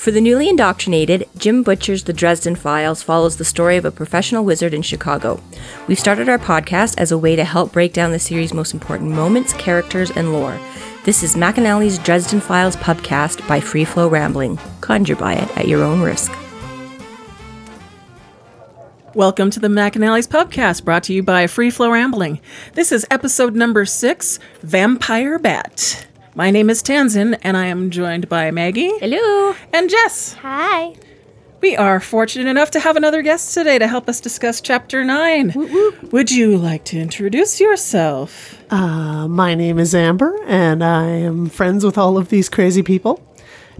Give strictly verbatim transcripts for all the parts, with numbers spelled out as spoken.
For the newly indoctrinated, Jim Butcher's The Dresden Files follows the story of a professional wizard in Chicago. We've started our podcast as a way to help break down the series' most important moments, characters, and lore. This is McAnally's Dresden Files Pubcast by Free Flow Rambling. Conjure by it at your own risk. Welcome to the McAnally's Pubcast, brought to you by Free Flow Rambling. This is episode number six, Vampire Bat. My name is Tanzin, and I am joined by Maggie. Hello. And Jess. Hi. We are fortunate enough to have another guest today to help us discuss Chapter nine. Whoop, whoop. Would you like to introduce yourself? Uh, my name is Amber, and I am friends with all of these crazy people.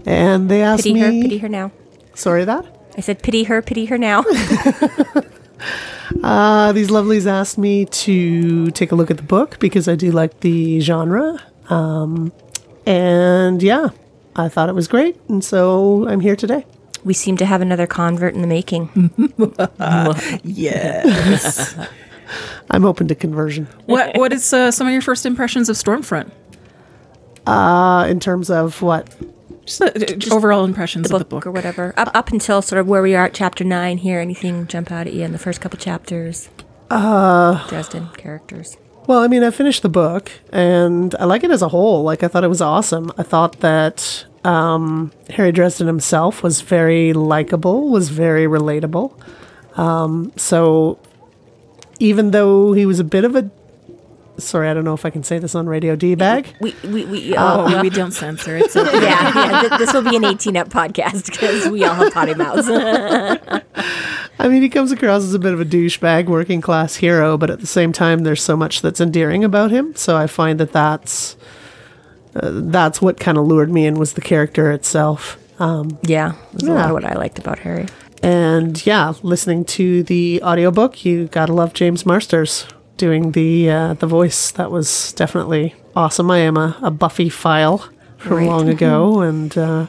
And they asked pity me... Pity her, pity her now. Sorry, that? I said pity her, pity her now. uh, these lovelies asked me to take a look at the book because I do like the genre. Um, and yeah, I thought it was great. And so I'm here today. We seem to have another convert in the making. Yes. I'm open to conversion. What, what is uh, some of your first impressions of Stormfront? Uh, in terms of what? Just, uh, just overall impressions the of the book or whatever. Up, up until sort of where we are at chapter nine here, anything jump out at you in the first couple chapters? Uh, Dresden characters. Well, I mean, I finished the book, and I like it as a whole. Like, I thought it was awesome. I thought that um, Harry Dresden himself was very likable, was very relatable. Um, so, even though he was a bit of a... Sorry, I don't know if I can say this on Radio D-Bag. We we we, uh, oh, we don't censor it. So. yeah, yeah th- this will be an eighteen-up podcast because we all have potty mouths. I mean, he comes across as a bit of a douchebag, working-class hero, but at the same time, there's so much that's endearing about him. So I find that that's, uh, that's what kind of lured me in was the character itself. Um, yeah, that's yeah. a lot of what I liked about Harry. And yeah, listening to the audiobook, you gotta love James Marsters doing the uh, the voice. That was definitely awesome. I am a, a Buffy file from right. long ago, and uh,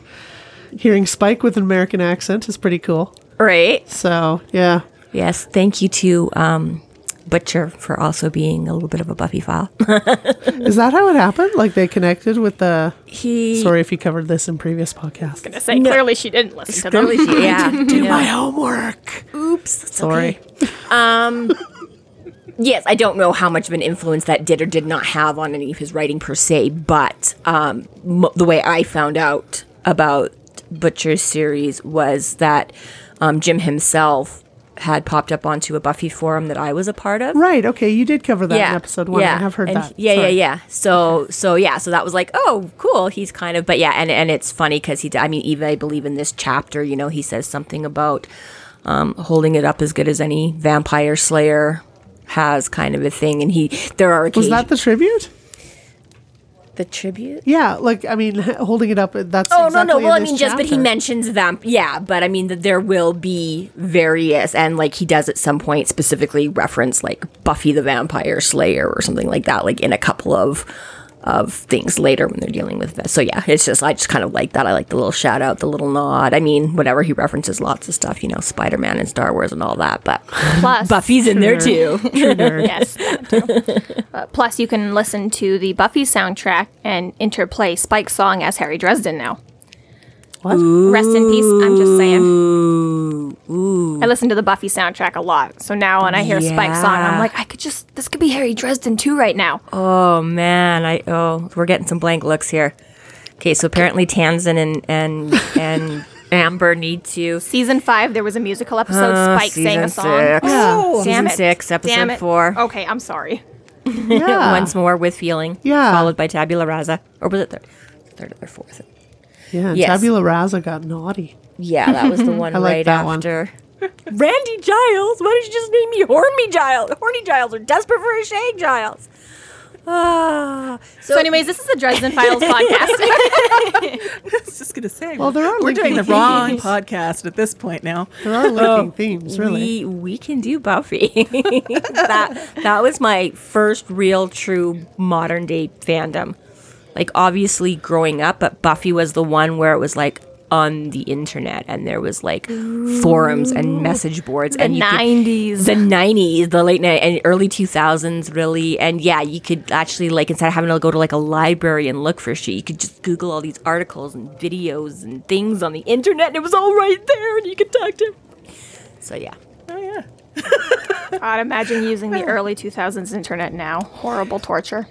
hearing Spike with an American accent is pretty cool. Right. So, yeah. Yes, thank you to um, Butcher for also being a little bit of a Buffy file. Is that how it happened? Like they connected with the... He... Sorry if you covered this in previous podcasts. I was going to say, no. Clearly she didn't listen clearly to them. Clearly she yeah. didn't do yeah. my homework. Oops. Sorry. Okay. Um... Yes, I don't know how much of an influence that did or did not have on any of his writing per se, but um, m- the way I found out about Butcher's series was that um, Jim himself had popped up onto a Buffy forum that I was a part of. Right, okay, you did cover that yeah, in episode one. Yeah, I have heard and, that. Yeah, Sorry. yeah, yeah. So, so yeah, so that was like, oh, cool, he's kind of, but yeah, and, and it's funny because he, I mean, even I believe in this chapter, you know, he says something about um, holding it up as good as any vampire slayer has kind of a thing, and he there are occasions. Was that the tribute? The tribute? Yeah, like I mean, holding it up. That's oh exactly no no. Well, I mean, just chapter. But he mentions vamp. Yeah, but I mean that there will be various, and like he does at some point specifically reference like Buffy the Vampire Slayer or something like that, like in a couple of of things later when they're dealing with this. So yeah, it's just I just kind of like that. I like the little shout out, the little nod. I mean, whatever, he references lots of stuff, you know, Spider-Man and Star Wars and all that, but plus, Buffy's in there too. Yes, that too. Uh, plus you can listen to the Buffy soundtrack and interplay Spike's song as Harry Dresden now. What? Ooh. Rest in peace, I'm just saying. Ooh. I listen to the Buffy soundtrack a lot, so now when I hear yeah. Spike's song, I'm like, I could just, this could be Harry Dresden too right now. Oh, man, I oh, we're getting some blank looks here. Okay, so apparently Tanzin and, and, and Amber need to. Season five, there was a musical episode, uh, Spike sang a song. Six. Oh, season it. six, episode Damn it. four. Okay, I'm sorry. Yeah. Once more with feeling, yeah. followed by Tabula Rasa. Or was it third? Third or fourth? Yeah, yes. Tabula Rasa got naughty. Yeah, that was the one right after. One. Randy Giles? Why did you just name me Horny Giles? Horny Giles are desperate for a shake, Giles. Ah. So, so anyways, this is the Dresden Files podcast. I was just going to say. Well, there are We're doing the wrong themes. podcast at this point now. There are lurking oh, themes, really. We, we can do Buffy. that, that was my first real, true, modern-day fandom. Like, obviously, growing up, but Buffy was the one where it was like, on the internet, and there was like Ooh, forums and message boards. The and you nineties. Could, the nineties, the late night and early two thousands, really. And yeah, you could actually, like, instead of having to go to like a library and look for shit, you could just Google all these articles and videos and things on the internet, and it was all right there, and you could talk to him. So yeah. Oh yeah. I'd imagine using the early two thousands internet now. Horrible torture.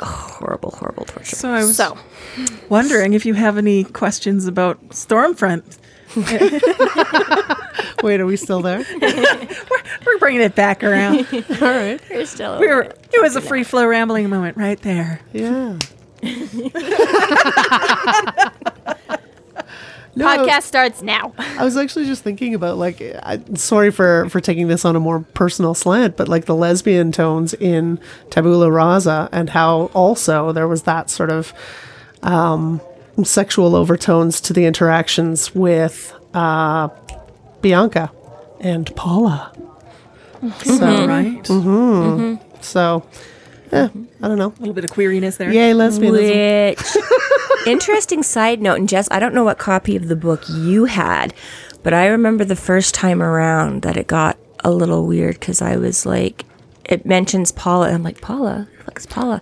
Oh, horrible, horrible torture. So I was so. wondering if you have any questions about Stormfront. Wait, are we still there? we're, we're bringing it back around. All right. We're still we were, it. It was a free flow rambling moment right there. Yeah. No, podcast starts now. I was actually just thinking about, like, I, sorry for, for taking this on a more personal slant, but like the lesbian tones in Tabula Rasa, and how also there was that sort of um, sexual overtones to the interactions with uh, Bianca and Paula. Mm-hmm. So, right? Mm-hmm. Mm-hmm. So, yeah, I don't know. A little bit of queeriness there. Yay, lesbianism. Which... Interesting side note, and Jess, I don't know what copy of the book you had, but I remember the first time around that it got a little weird, because I was like, it mentions Paula, and I'm like, Paula? Who the fuck is Paula?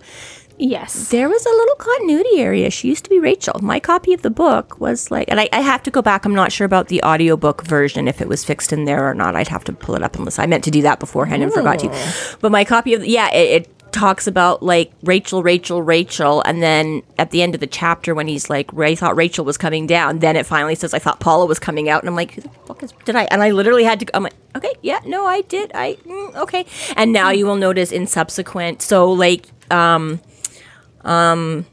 Yes. There was a little continuity area. She used to be Rachel. My copy of the book was like, and I, I have to go back. I'm not sure about the audiobook version, if it was fixed in there or not. I'd have to pull it up and listen. I meant to do that beforehand Ooh. and forgot to. But my copy of, yeah, it... it talks about like Rachel, Rachel, Rachel, and then at the end of the chapter when he's like, I thought Rachel was coming down, then it finally says I thought Paula was coming out, and I'm like, who the fuck is, did I, and I literally had to go, I'm like, okay, yeah, no, I did, I, mm, okay. And now you will notice in subsequent, so like, um, um,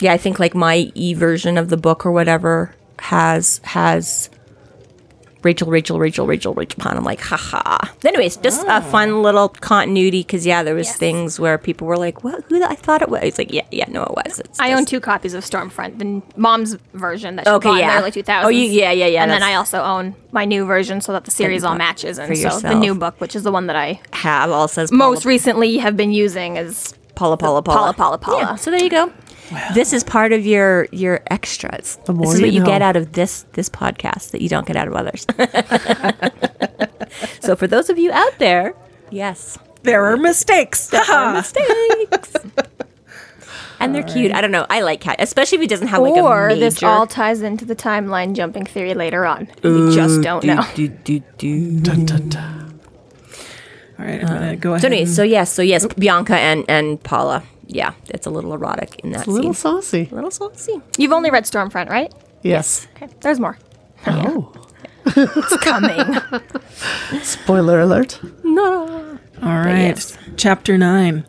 yeah, I think like my e-version of the book or whatever has, has Rachel, Rachel, Rachel, Rachel, Rachel. And I'm like, haha. Anyways, just oh. a fun little continuity, because yeah, there was yes. things where people were like, "What? Who? The, I thought it was." It's like, yeah, yeah, no, it was. It's I just- own two copies of Stormfront, the mom's version that she okay, got yeah. in the early two thousands. Oh, you, yeah, yeah, yeah. And then I also own my new version, so that the series all matches. And so yourself. The new book, which is the one that I have, all says Paula, most recently have been using is Paula, Paula, Paula, Paula, Paula. Paula. Yeah, so there you go. Well, this is part of your, your extras. The more this is what you, you know. get out of this this podcast that you don't get out of others. So for those of you out there, yes. There are mistakes. There are mistakes. And they're all cute. Right. I don't know. I like cat, especially if he doesn't have like or a major... Or this all ties into the timeline jumping theory later on. Ooh, we just don't do, know. Do, do, do. Dun, dun, dun. All right, I'm um, going to go ahead. So anyway, and... so yes, so yes, Oop. Bianca and, and Paula. Yeah, it's a little erotic in that It's a little scene. saucy. A little saucy. You've only read Stormfront, right? Yes. yes. Okay, there's more. Oh. Yeah. Yeah. It's coming. Spoiler alert. No. All right, yes. Chapter nine.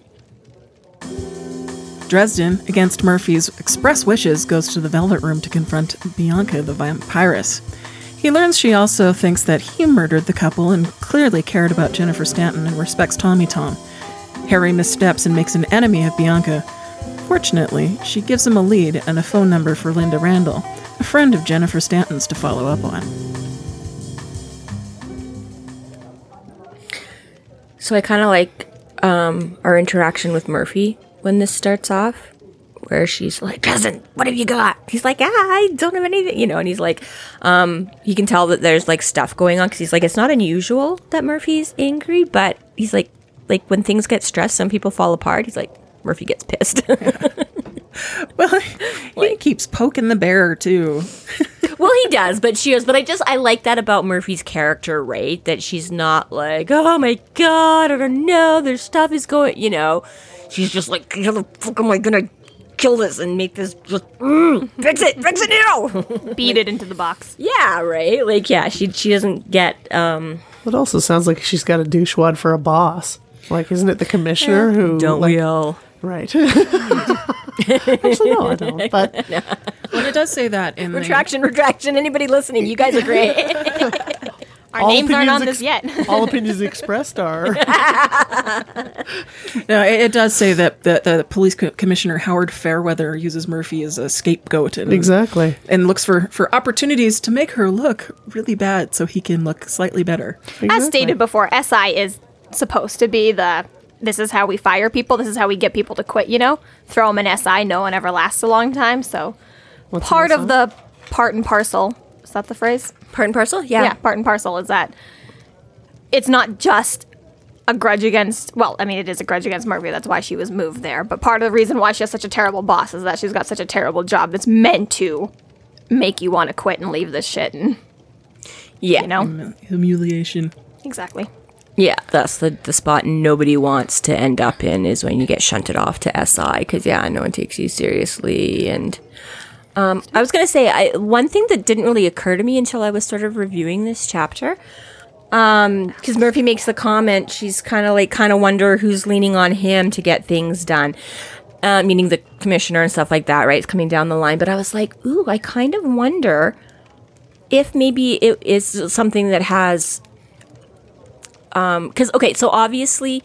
Dresden, against Murphy's express wishes, goes to the Velvet Room to confront Bianca the Vampiress. He learns she also thinks that he murdered the couple and clearly cared about Jennifer Stanton and respects Tommy Tom. Harry missteps and makes an enemy of Bianca. Fortunately, she gives him a lead and a phone number for Linda Randall, a friend of Jennifer Stanton's, to follow up on. So I kind of like um, our interaction with Murphy when this starts off, where she's like, "Cousin, what have you got?" He's like, "Ah, I don't have anything," you know, and he's like, um, you can tell that there's like stuff going on, because he's like, it's not unusual that Murphy's angry, but he's like, like, when things get stressed, some people fall apart. He's like, Murphy gets pissed. Yeah. Well, he like, keeps poking the bear, too. Well, he does, but she is. But I just, I like that about Murphy's character, right? That she's not like, oh, my God, I don't know, there's stuff is going, you know. She's just like, how the fuck am I going to kill this and make this just, mm, fix it, fix it now. Beat like, it into the box. Yeah, right? Like, yeah, she, she doesn't get. Um, it also sounds like she's got a douchewad for a boss. Like, isn't it the commissioner who... Don't like, we all? Right. Actually, no, I don't. But no. Well, it does say that in Retraction, the... retraction. Anybody listening, you guys are great. Our all names aren't on ex- this yet. All opinions expressed are. No, it, it does say that the, the police co- commissioner, Howard Fairweather, uses Murphy as a scapegoat. And, exactly. And looks for, for opportunities to make her look really bad so he can look slightly better. Exactly. As stated before, S I is... supposed to be the this is how we fire people, this is how we get people to quit, you know, throw them an S I, no one ever lasts a long time. So What's part of the part and parcel Is that the phrase? Part and parcel? Yeah. Yeah, part and parcel is that it's not just a grudge against, well, I mean, it is a grudge against Murphy. That's why she was moved there. But part of the reason why she has such a terrible boss is that she's got such a terrible job that's meant to make you want to quit and leave this shit. And, yeah. You know? Humil- humiliation. Exactly. Yeah, that's the, the spot nobody wants to end up in is when you get shunted off to S I because, yeah, no one takes you seriously. And um, I was going to say, I, one thing that didn't really occur to me until I was sort of reviewing this chapter, um, because Murphy makes the comment, she's kind of like, kind of wonder who's leaning on him to get things done, uh, meaning the commissioner and stuff like that, right? It's coming down the line. But I was like, ooh, I kind of wonder if maybe it is something that has... Um, because, okay, so obviously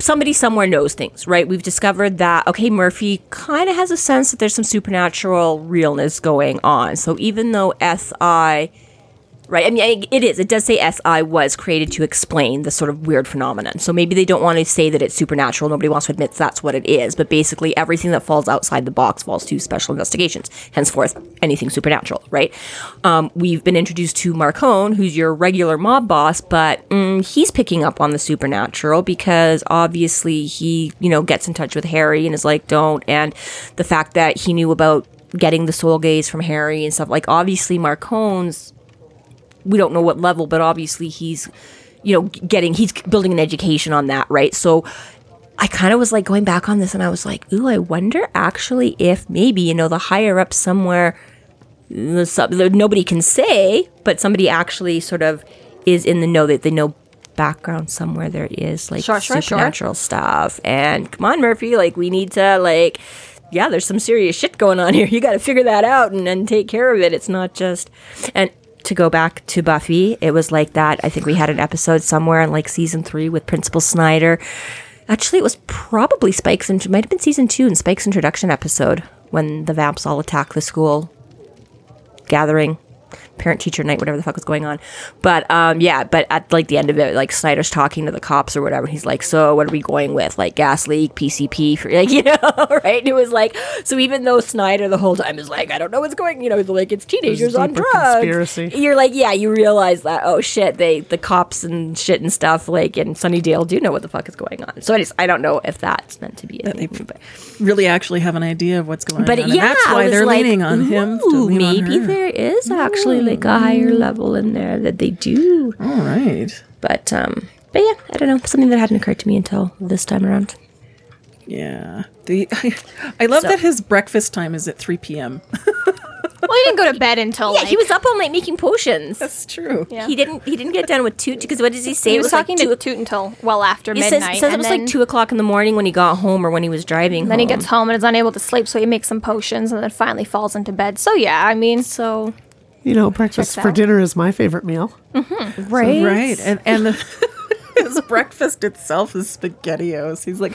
somebody somewhere knows things, right? We've discovered that, okay, Murphy kind of has a sense that there's some supernatural realness going on. So even though S I, right, I mean, it is, it does say S I was created to explain the sort of weird phenomenon. So maybe they don't want to say that it's supernatural. Nobody wants to admit that's what it is. But basically everything that falls outside the box falls to special investigations. Henceforth, anything supernatural, right? Um, we've been introduced to Marcone, who's your regular mob boss, but mm, he's picking up on the supernatural because obviously he, you know, gets in touch with Harry and is like, don't. And the fact that he knew about getting the soul gaze from Harry and stuff, like obviously Marcone's, we don't know what level, but obviously he's, you know, getting, he's building an education on that, right? So I kind of was like going back on this and I was like, ooh, I wonder actually if maybe, you know, the higher up somewhere, the sub, nobody can say, but somebody actually sort of is in the know that they know background somewhere there is like sure, sure, supernatural sure. stuff. And come on, Murphy, like we need to like, yeah, there's some serious shit going on here. You got to figure that out and, and take care of it. It's not just, and to go back to Buffy, it was like that. I think we had an episode somewhere in like season three with Principal Snyder. Actually, it was probably Spike's, it might have been season two in Spike's introduction episode when the vamps all attack the school gathering, parent-teacher night, whatever the fuck was going on. But um, yeah, but at like the end of it, like Snyder's talking to the cops or whatever. And he's like, so what are we going with? Like gas leak, P C P, for, like, you know, right? And it was like, so even though Snyder the whole time is like, I don't know what's going, you know, like it's teenagers on drugs. Conspiracy. You're like, yeah, you realize that, oh shit, they, the cops and shit and stuff like in Sunnydale do know what the fuck is going on. So I just, I don't know if that's meant to be a thing. But really actually have an idea of what's going but on. But yeah, and that's why they're like, leaning on ooh, him. To lean maybe on her. There is actually. Actually, like a higher level in there that they do. All right, but um, but yeah, I don't know, something that hadn't occurred to me until this time around. Yeah, the I, I love so. that his breakfast time is at three p.m. Well, he didn't go to bed until yeah, like, he was up all night making potions. That's true. Yeah. He didn't he didn't get done with Toot because what does he say? He was, was talking like to Toot until well after he midnight. He says, says it was like two o'clock in the morning when he got home or when he was driving. And then home. He gets home and is unable to sleep, so he makes some potions and then finally falls into bed. So yeah, I mean, so. You know, breakfast for dinner is my favorite meal. Mm-hmm. Right. So, right. And and the, his breakfast itself is SpaghettiOs. He's like,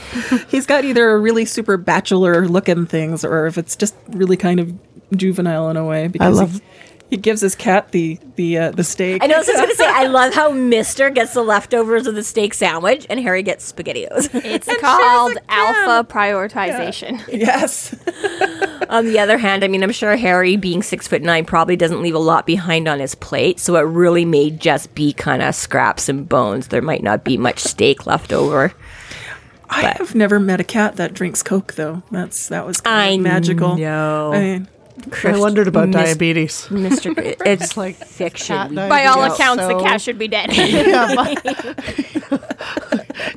he's got either a really super bachelor looking things or if it's just really kind of juvenile in a way. Because I love he, he gives his cat the the, uh, the steak. I know, I was just going to say, I love how Mister gets the leftovers of the steak sandwich and Harry gets SpaghettiOs. It's and called alpha prioritization. Yeah. Yes. On the other hand, I mean, I'm sure Harry, being six foot nine, probably doesn't leave a lot behind on his plate. So it really may just be kind of scraps and bones. There might not be much steak left over. I but. have never met a cat that drinks Coke, though. That's that was kind of I magical. Know. I mean, Chris, I wondered about Miz diabetes. Mister It's like fiction. By all accounts, so. The cat should be dead.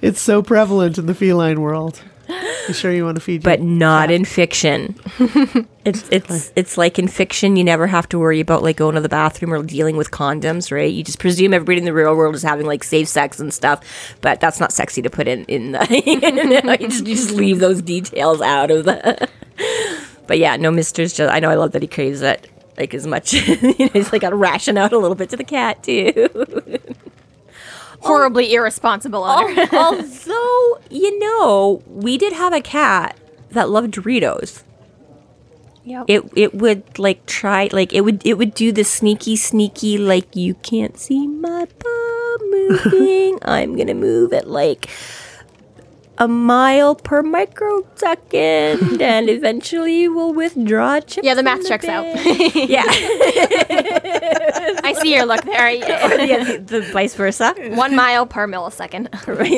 It's so prevalent in the feline world. You sure you want to feed you? But not yeah. in fiction. It's it's it's like in fiction, you never have to worry about like going to the bathroom or dealing with condoms, right? You just presume everybody in the real world is having like safe sex and stuff, but that's not sexy to put in. in the, you, just, you just leave those details out of the... But yeah, no, Mister's just... I know, I love that he craves it like as much. You know, he's like got to ration out a little bit to the cat too. Horribly irresponsible on her. Although, you know, we did have a cat that loved Doritos. Yep. It it would like try like it would it would do the sneaky sneaky like you can't see my paw moving. I'm gonna move it like a mile per microsecond, and eventually we'll withdraw chips. Yeah, the math checks out. Yeah. I see your look there. Yeah. Yeah, the, the vice versa. One mile per millisecond.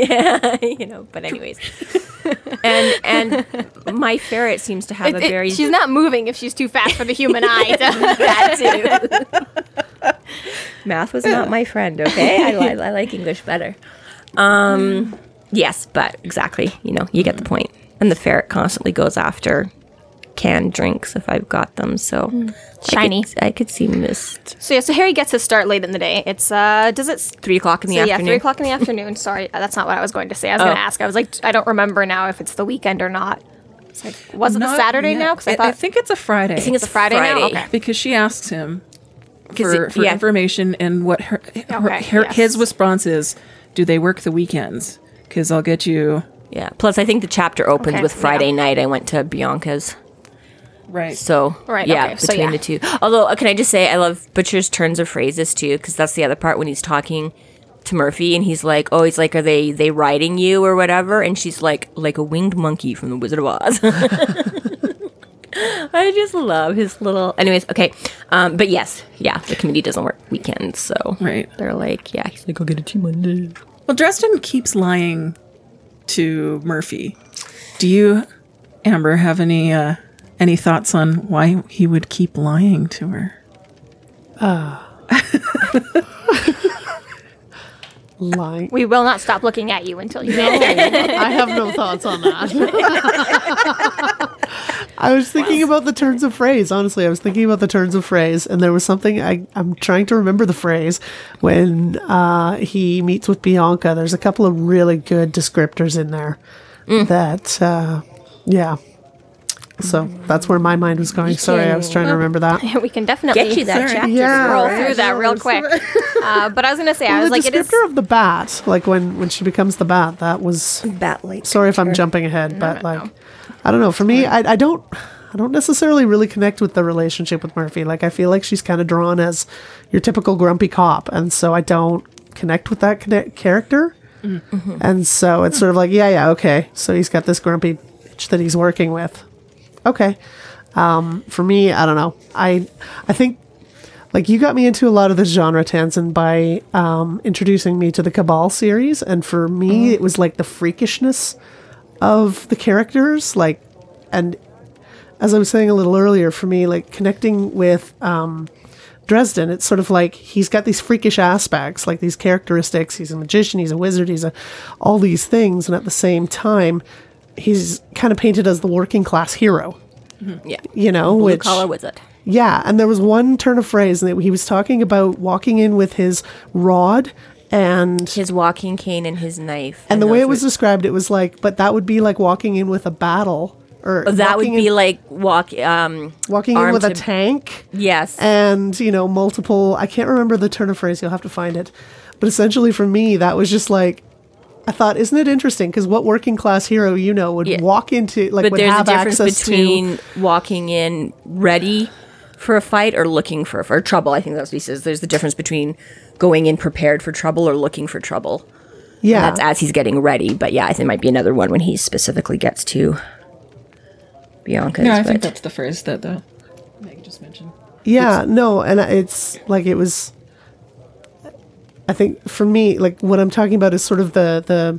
Yeah, you know, but anyways. And and my ferret seems to have it, a very... It, she's not moving if she's too fast for the human eye. That too. Math was not my friend, okay? I, li- I like English better. Um... Yes, but exactly. You know, you get the point. And the ferret constantly goes after canned drinks if I've got them. So mm. shiny. I could, I could see mist. So yeah, so Harry gets his start late in the day. It's uh, does it three o'clock in the so, afternoon? Yeah, three o'clock in the afternoon. Sorry, that's not what I was going to say. I was oh. going to ask. I was like, I don't remember now if it's the weekend or not. It's like, was it not, a Saturday yeah. now? Because I, I, thought, I think it's a Friday. I think it's a Friday, Friday. now. Okay. Because she asks him for, it, for yeah. information, and what her, her, okay, her yes. his response is: do they work the weekends? Because I'll get you. Yeah. Plus, I think the chapter opens okay. with Friday yeah. night. I went to Bianca's. Right. So, right, yeah, okay. between so, yeah. the two. Although, can I just say, I love Butcher's turns of phrases, too, because that's the other part when he's talking to Murphy, and he's like, oh, he's like, are they, they riding you or whatever? And she's like, like a winged monkey from The Wizard of Oz. I just love his little... Anyways, okay. Um, but yes, yeah, the committee doesn't work weekends, so right. they're like, yeah, he's like, I'll get it to you Monday. Well, Dresden keeps lying to Murphy. Do you, Amber, have any uh, any thoughts on why he would keep lying to her? Oh. Lying. We will not stop looking at you until you know. I have no thoughts on that. I was thinking wow. about the turns of phrase. Honestly, I was thinking about the turns of phrase, and there was something I, I'm trying to remember the phrase when uh, he meets with Bianca. There's a couple of really good descriptors in there mm. that, uh, yeah. So that's where my mind was going. Sorry, I was trying to remember that. Yeah, we can definitely get you that chapter. Yeah, roll right. through that real quick. Uh, but I was going to say, well, I was like, it is... the descriptor of the bat, like when, when she becomes the bat, that was... Bat-like. Sorry if I'm jumping ahead, but no, no, like... No. I don't know. For me, I, I don't, I don't necessarily really connect with the relationship with Murphy. Like I feel like she's kind of drawn as your typical grumpy cop, and so I don't connect with that connect character. Mm-hmm. And so it's sort of like, yeah, yeah, okay. So he's got this grumpy bitch that he's working with. Okay. Um, for me, I don't know. I, I think, like you got me into a lot of this genre, Tansen, by um, introducing me to the Cabal series, and for me, mm. it was like the freakishness of the characters, like, and as I was saying a little earlier, for me, like connecting with um, Dresden, it's sort of like he's got these freakish aspects, like these characteristics. He's a magician, he's a wizard, he's a all these things, and at the same time, he's kind of painted as the working class hero. Mm-hmm. Yeah, you know, blue collar wizard. Yeah, and there was one turn of phrase that he was talking about walking in with his rod. And his walking cane and his knife. And, and the way it was described, it was like, but that would be like walking in with a battle. Or oh, that would be in, like walk, um, walking in with a tank. Yes. And, you know, multiple, I can't remember the turn of phrase. You'll have to find it. But essentially for me, that was just like, I thought, isn't it interesting? Because what working class hero, you know, would yeah. walk into, like, but would have access to. But there's a difference between walking in ready for a fight or looking for, for trouble. I think that's what he says. There's the difference between going in prepared for trouble or looking for trouble. Yeah. And that's as he's getting ready. But yeah, I think it might be another one when he specifically gets to Bianca's. No, I think that's the first that, that Meg just mentioned. Yeah, it's, no. And it's like it was, I think for me, like what I'm talking about is sort of the, the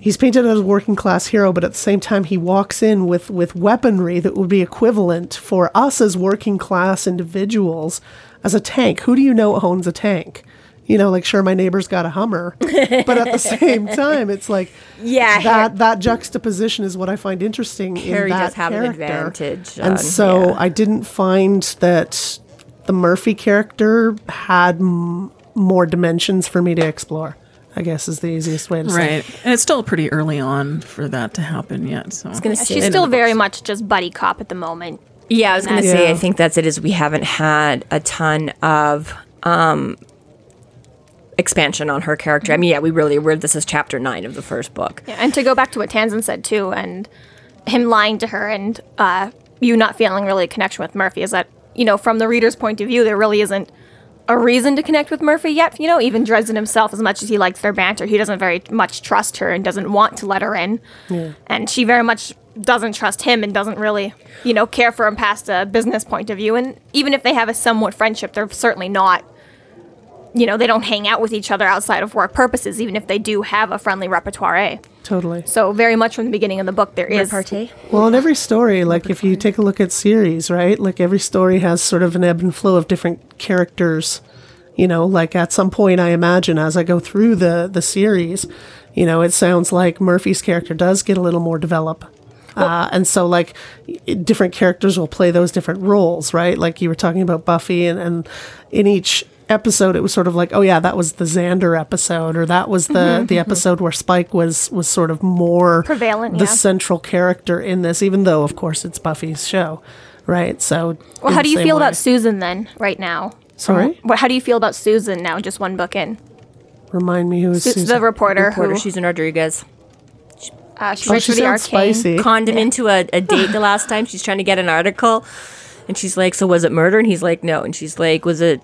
he's painted as a working class hero, but at the same time, he walks in with, with weaponry that would be equivalent for us as working class individuals as a tank. Who do you know owns a tank? You know, like, sure, my neighbor's got a Hummer, but at the same time, it's like, yeah, that that juxtaposition is what I find interesting. Harry in that does have character. An advantage. And um, so yeah. I didn't find that the Murphy character had m- more dimensions for me to explore. I guess is the easiest way to say it. Right. And it's still pretty early on for that to happen yet. So I was gonna say, she's still very much just buddy cop at the moment. Yeah, I was going to say, I think that's it, is we haven't had a ton of um, expansion on her character. I mean, yeah, we really were. This is chapter nine of the first book. Yeah, and to go back to what Tansen said, too, and him lying to her and uh, you not feeling really a connection with Murphy is that, you know, from the reader's point of view, there really isn't a reason to connect with Murphy yet. You know, even Dresden himself, as much as he likes their banter, he doesn't very much trust her and doesn't want to let her in. Yeah. And she very much doesn't trust him and doesn't really, you know, care for him past a business point of view. And even if they have a somewhat friendship, they're certainly not, you know, they don't hang out with each other outside of work purposes, even if they do have a friendly repertoire. Eh? Totally. So very much from the beginning of the book, there is... Repartee. Well, in every story, like repartee. If you take a look at series, right? Like every story has sort of an ebb and flow of different characters. You know, like at some point, I imagine as I go through the, the series, you know, it sounds like Murphy's character does get a little more developed. Well, uh, and so like different characters will play those different roles, right? Like you were talking about Buffy, and, and in each episode it was sort of like, oh yeah, that was the Xander episode, or that was the mm-hmm, the episode mm-hmm. where Spike was was sort of more prevalent, the yeah. central character in this, even though of course it's Buffy's show, right? So well, how do you feel way. about Susan then right now? Sorry? Well, how do you feel about Susan now, just one book in? Remind me who is Su- Susan? The reporter. reporter who? Susan Rodriguez. Uh, she's oh, she for the arcane. Spicy. Conned him yeah. into a, a date the last time. She's trying to get an article, and she's like, so was it murder? And he's like, no. And she's like, was it,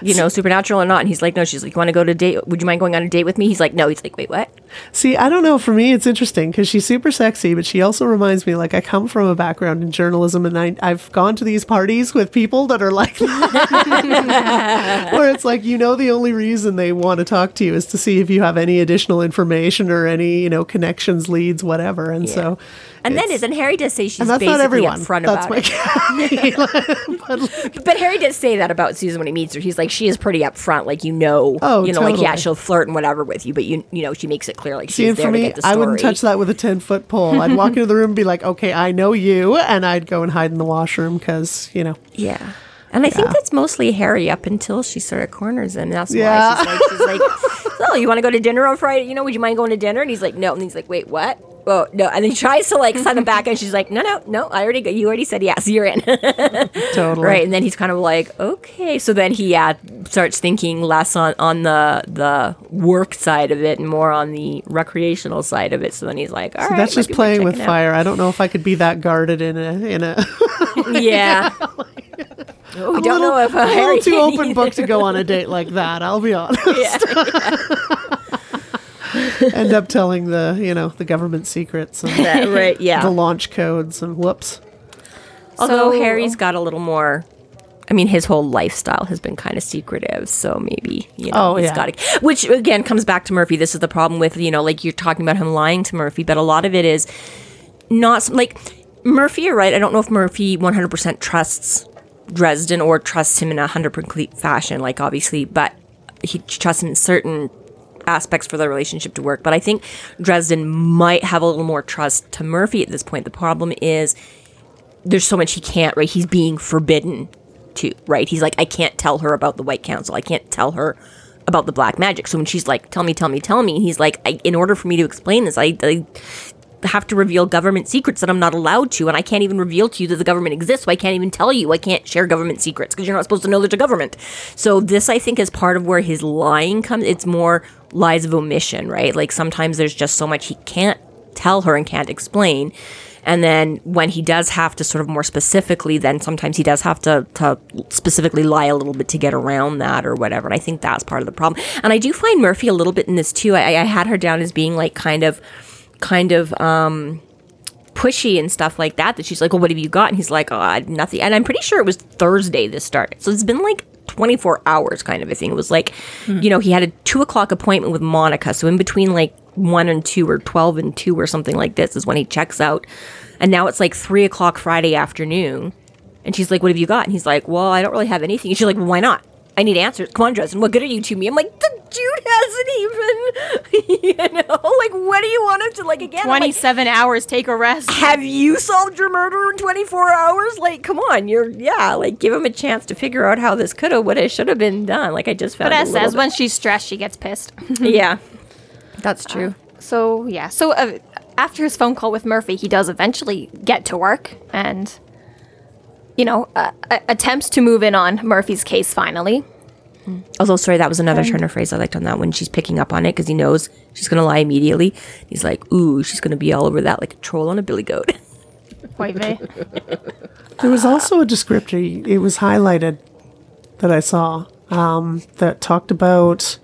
you know, supernatural or not? And he's like, no. She's like, you want to go to a date? Would you mind going on a date with me? He's like, no. He's like, wait, what? See, I don't know. For me, it's interesting because she's super sexy, but she also reminds me, like, I come from a background in journalism, and I, I've gone to these parties with people that are like that. Where it's like, you know, the only reason they want to talk to you is to see if you have any additional information or any, you know, connections, leads, whatever. And yeah. so... And then isn't Harry does say she's basically upfront about it. But, but Harry does say that about Susan when he meets her. He's like, she is pretty upfront. Like, you know, oh, you know, totally. Like, yeah, she'll flirt and whatever with you, but you you know, she makes it clear like she's See, there for me, to get the story. I wouldn't touch that with a ten-foot pole. I'd walk into the room and be like, okay, I know you, and I'd go and hide in the washroom because, you know. Yeah. And I yeah. think that's mostly Harry up until she sort of corners him. That's yeah. why she's like, she's like, so you want to go to dinner on Friday? You know, would you mind going to dinner? And he's like, no. And he's like, wait, what? Oh, no. And he tries to like send him back, and she's like, no, no, no, I already got, you already said yes, you're in. Totally. Right. And then he's kind of like, okay. So then he uh, starts thinking less on, on the the work side of it and more on the recreational side of it. So then he's like, all so right. That's just playing with fire. Out. I don't know if I could be that guarded in a. In a yeah. yeah like, oh, we don't little, know if I'm a little too open either. Book to go on a date like that, I'll be honest. Yeah, yeah. End up telling the, you know, the government secrets and that, right, yeah. the launch codes and whoops. Although so, Harry's got a little more, I mean, his whole lifestyle has been kind of secretive, so maybe, you know, oh, he's yeah. got to, which again comes back to Murphy. This is the problem with, you know, like you're talking about him lying to Murphy, but a lot of it is not, like, Murphy, you're right, I don't know if Murphy one hundred percent trusts Dresden or trusts him in a one hundred percent fashion, like obviously, but he trusts him in certain aspects for their relationship to work. But I think Dresden might have a little more trust to Murphy at this point. The problem is there's so much he can't, right? He's being forbidden to, right? He's like, I can't tell her about the White Council. I can't tell her about the black magic. So when she's like, tell me, tell me, tell me, he's like, I, in order for me to explain this, I, I have to reveal government secrets that I'm not allowed to, and I can't even reveal to you that the government exists, so I can't even tell you. I can't share government secrets because you're not supposed to know there's a government. So this, I think, is part of where his lying comes. It's more lies of omission, right? Like sometimes there's just so much he can't tell her and can't explain. And then when he does have to sort of more specifically, then sometimes he does have to, to specifically lie a little bit to get around that or whatever. And I think that's part of the problem. And I do find Murphy a little bit in this too. I, I had her down as being like kind of kind of um pushy and stuff like that, that she's like, well, what have you got? And he's like, oh, nothing. And I'm pretty sure it was Thursday this started, so it's been like twenty-four hours kind of a thing. It was like mm. you know, he had a two o'clock appointment with Monica, so in between like one and two or twelve and two or something like this is when he checks out. And now it's like three o'clock Friday afternoon, and she's like, what have you got? And he's like, well, I don't really have anything. And she's like, well, why not? I need answers. Come on, Dresden. What good are you to me? I'm like, the dude hasn't even, you know, like, what do you want him to, like, again? twenty-seven like, hours, take a rest. Have you solved your murder in twenty-four hours? Like, come on. You're, yeah, like, give him a chance to figure out how this could have, what it should have been done. Like, I just found but it. But as, as when she's stressed, she gets pissed. Yeah. That's true. Uh, so, yeah. So, uh, after his phone call with Murphy, he does eventually get to work and... you know, uh, attempts to move in on Murphy's case finally. Mm. Although, sorry, that was another um, turn of phrase I liked on that one. She's picking up on it because he knows she's going to lie immediately. He's like, ooh, she's going to be all over that like a troll on a billy goat. Quite vague. There was also a descriptor. It was highlighted that I saw um, that talked about,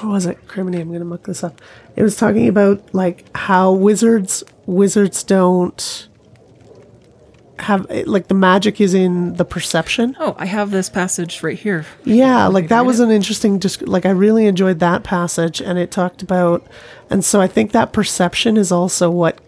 what was it? Criminy, I'm going to muck this up. It was talking about like how wizards, wizards don't have, like the magic is in the perception. Oh, I have this passage right here. Yeah, like that was an interesting, disc- like I really enjoyed that passage, and it talked about, and so I think that perception is also what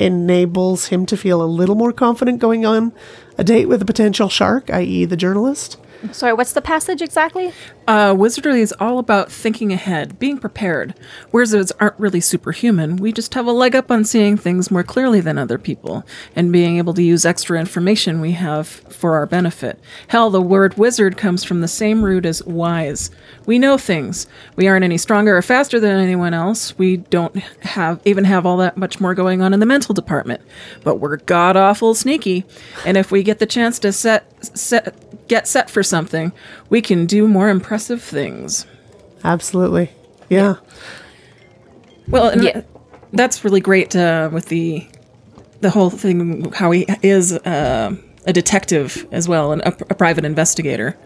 enables him to feel a little more confident going on a date with a potential shark, that is the journalist. Sorry, what's the passage exactly? Uh, wizardry is all about thinking ahead, being prepared. Wizards aren't really superhuman. We just have a leg up on seeing things more clearly than other people and being able to use extra information we have for our benefit. Hell, the word wizard comes from the same root as wise. We know things. We aren't any stronger or faster than anyone else. We don't have even have all that much more going on in the mental department. But we're god-awful sneaky. And if we get the chance to set, set get set for something, we can do more impressive things. Absolutely. Yeah. yeah. Well, and yeah. that's really great uh, with the the whole thing, how he is uh, a detective as well, and a, a private investigator.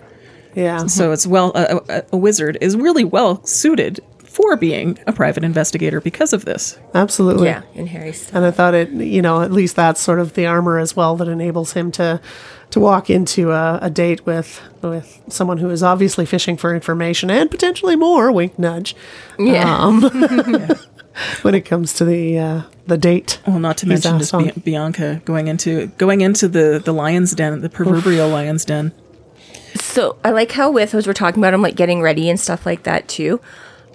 Yeah. So it's well, a, a wizard is really well suited for being a private investigator because of this. Absolutely. Yeah, and Harry's. And I thought it, you know, at least that's sort of the armor as well that enables him to to walk into a, a date with with someone who is obviously fishing for information and potentially more, wink nudge. Yeah. Um, yeah. When it comes to the uh, the date. Well, not to mention just Bi- Bianca going into going into the, the lion's den, the proverbial Oof. lion's den. So I like how with, as we're talking about him, like getting ready and stuff like that too.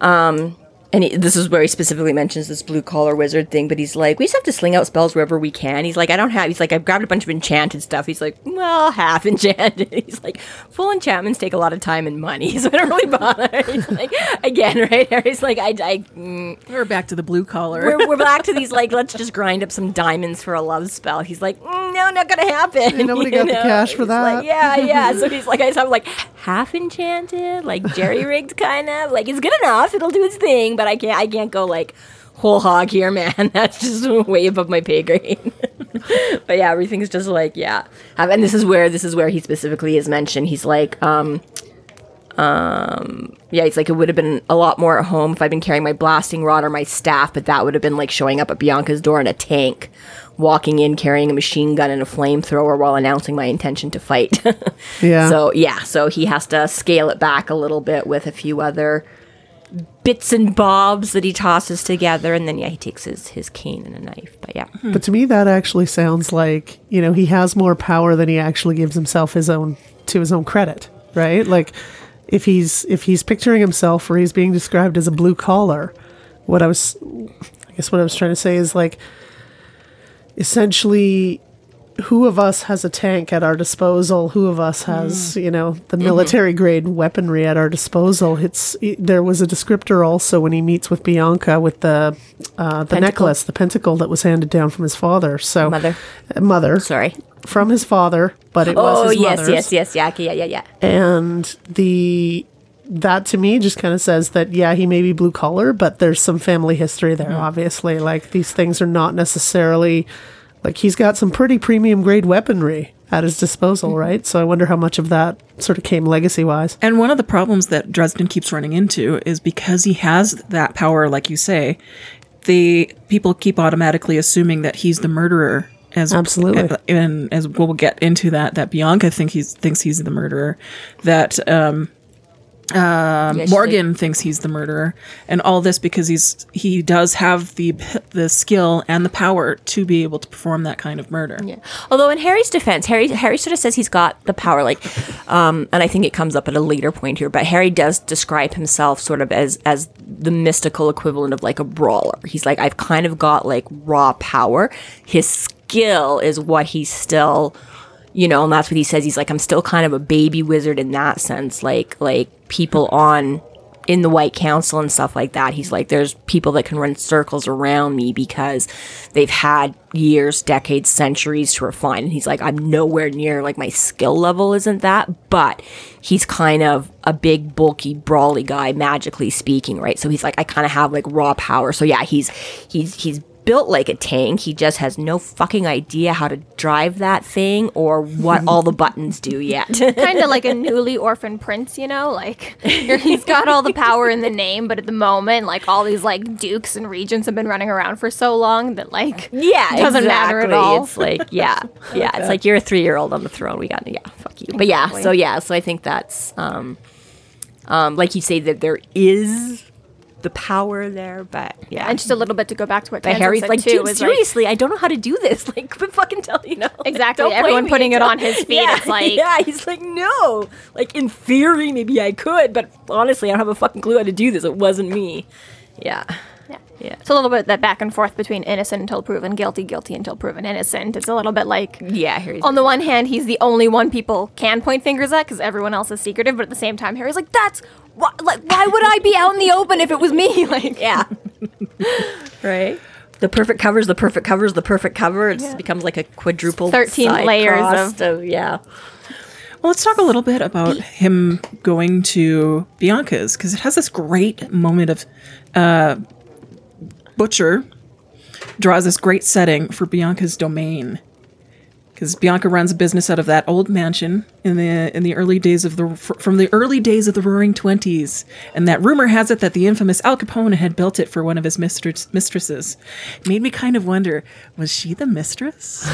Um, and he, this is where he specifically mentions this blue collar wizard thing, but he's like, we just have to sling out spells wherever we can. He's like, I don't have, he's like, I've grabbed a bunch of enchanted stuff. He's like, well, half enchanted. He's like, full enchantments take a lot of time and money, so I don't really bother. He's like, again, right? Harry's like, I, I, mm. We're back to the blue collar. We're, we're back to these, like, let's just grind up some diamonds for a love spell. He's like, mm, no, not gonna happen. And nobody you got know? the cash for he's that. Like, yeah, yeah. So he's like, I just have like half enchanted, like jerry rigged kind of, like it's good enough. It'll do its thing. But I can't I can't go like whole hog here, man. That's just way above my pay grade. But yeah, everything's just like, yeah. And this is where this is where he specifically is mentioned. He's like, um um yeah, it's like, it would have been a lot more at home if I'd been carrying my blasting rod or my staff, but that would have been like showing up at Bianca's door in a tank, walking in carrying a machine gun and a flamethrower while announcing my intention to fight. Yeah. So yeah, so he has to scale it back a little bit with a few other bits and bobs that he tosses together, and then yeah, he takes his, his cane and a knife. But yeah, hmm. but to me that actually sounds like, you know, he has more power than he actually gives himself his own to his own credit, right? Like if he's if he's picturing himself, or he's being described as a blue collar, what I was, I guess what I was trying to say is like, essentially, who of us has a tank at our disposal? Who of us has, you know, the military grade weaponry at our disposal? It's it, there was a descriptor also when he meets with Bianca with the uh, the necklace, the pentacle that was handed down from his father. So mother, uh, mother, sorry, from his father, but it oh, was his mother's. Oh yes, yes, yes, yeah, yeah, yeah, yeah. And the that to me just kind of says that yeah, he may be blue collar, but there's some family history there. Mm-hmm. Obviously, like these things are not necessarily. Like, he's got some pretty premium grade weaponry at his disposal, right? So I wonder how much of that sort of came legacy-wise. And one of the problems that Dresden keeps running into is because he has that power, like you say, the people keep automatically assuming that he's the murderer. As, Absolutely. And as we'll get into that, that Bianca think he's, thinks he's the murderer, that um, uh, yeah, Morgan like- thinks he's the murderer, and all this because he's he does have the the skill and the power to be able to perform that kind of murder. Yeah. Although in Harry's defense, Harry Harry sort of says he's got the power, like, um, and I think it comes up at a later point here. But Harry does describe himself sort of as as the mystical equivalent of like a brawler. He's like, I've kind of got like raw power. His skill is what he's still. You know, and that's what he says. He's like, I'm still kind of a baby wizard in that sense. Like, like people on in the White Council and stuff like that. He's like, there's people that can run circles around me because they've had years, decades, centuries to refine. And he's like, I'm nowhere near, like my skill level isn't that, but he's kind of a big, bulky, brawly guy, magically speaking, right? So he's like, I kind of have like raw power. So yeah, he's he's he's. built like a tank. He just has no fucking idea how to drive that thing or what all the buttons do yet. Kind of like a newly orphaned prince, you know? Like, he's got all the power in the name, but at the moment, like, all these, like, dukes and regents have been running around for so long that, like, yeah, doesn't exactly. matter at all. It's like, yeah. Yeah, like it's that. Like you're a three-year-old on the throne. We got, yeah, fuck you. Exactly. But yeah, so yeah, so I think that's, um, um, like you say, that there is... the power there, but yeah. And just a little bit to go back to what Tangent Harry's said, like, too. Dude, seriously, like, I don't know how to do this. Like, but fucking tell you know. Exactly. Like, everyone putting it on his feet. Yeah, it's like, yeah, he's like, no. Like, in theory, maybe I could, but honestly, I don't have a fucking clue how to do this. It wasn't me. Yeah. Yeah. Yeah. It's a little bit that back and forth between innocent until proven guilty, guilty until proven innocent. It's a little bit like, yeah, Harry's on the one hand, he's the only one people can point fingers at because everyone else is secretive, but at the same time, Harry's like, that's why, like, why would I be out in the open if it was me? Like, yeah. Right? The perfect cover's the perfect cover's the perfect cover. It yeah. becomes like a quadruple thirteen side layers cost of, of yeah. Well, let's talk a little bit about him going to Bianca's, because it has this great moment of uh, Butcher draws this great setting for Bianca's domain, because Bianca runs a business out of that old mansion in the in the early days of the from the early days of the Roaring Twenties, and that rumor has it that the infamous Al Capone had built it for one of his mistress, mistresses. Made me kind of wonder: was she the mistress?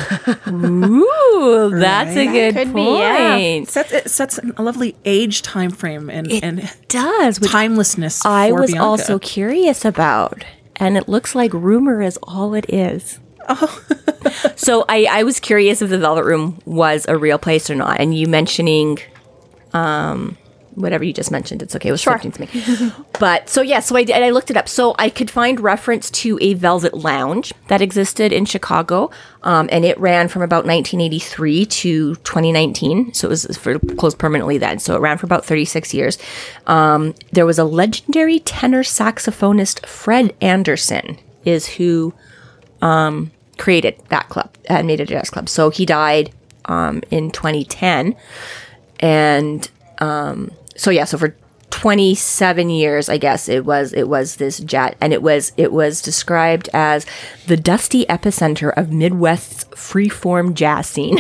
Ooh, that's right? a good that could point. Be, yeah. Sets, it sets a lovely age time frame and it and does timelessness. Which I for was Bianca. also curious about, and it looks like rumor is all it is. Oh. So I, I was curious if the Velvet Room was a real place or not. And you mentioning um, whatever you just mentioned, it's okay. It was sure. to me. But so, yeah, so I, and I looked it up. So I could find reference to a Velvet Lounge that existed in Chicago. Um, and it ran from about nineteen eighty-three to twenty nineteen. So it was for, closed permanently then. So it ran for about thirty-six years. Um, there was a legendary tenor saxophonist, Fred Anderson, is who... Um, created that club and made it a jazz club. So he died um, in twenty ten. And um, so, yeah, so for twenty-seven years, I guess it was, it was this jet, and it was, it was described as the dusty epicenter of Midwest's freeform jazz scene.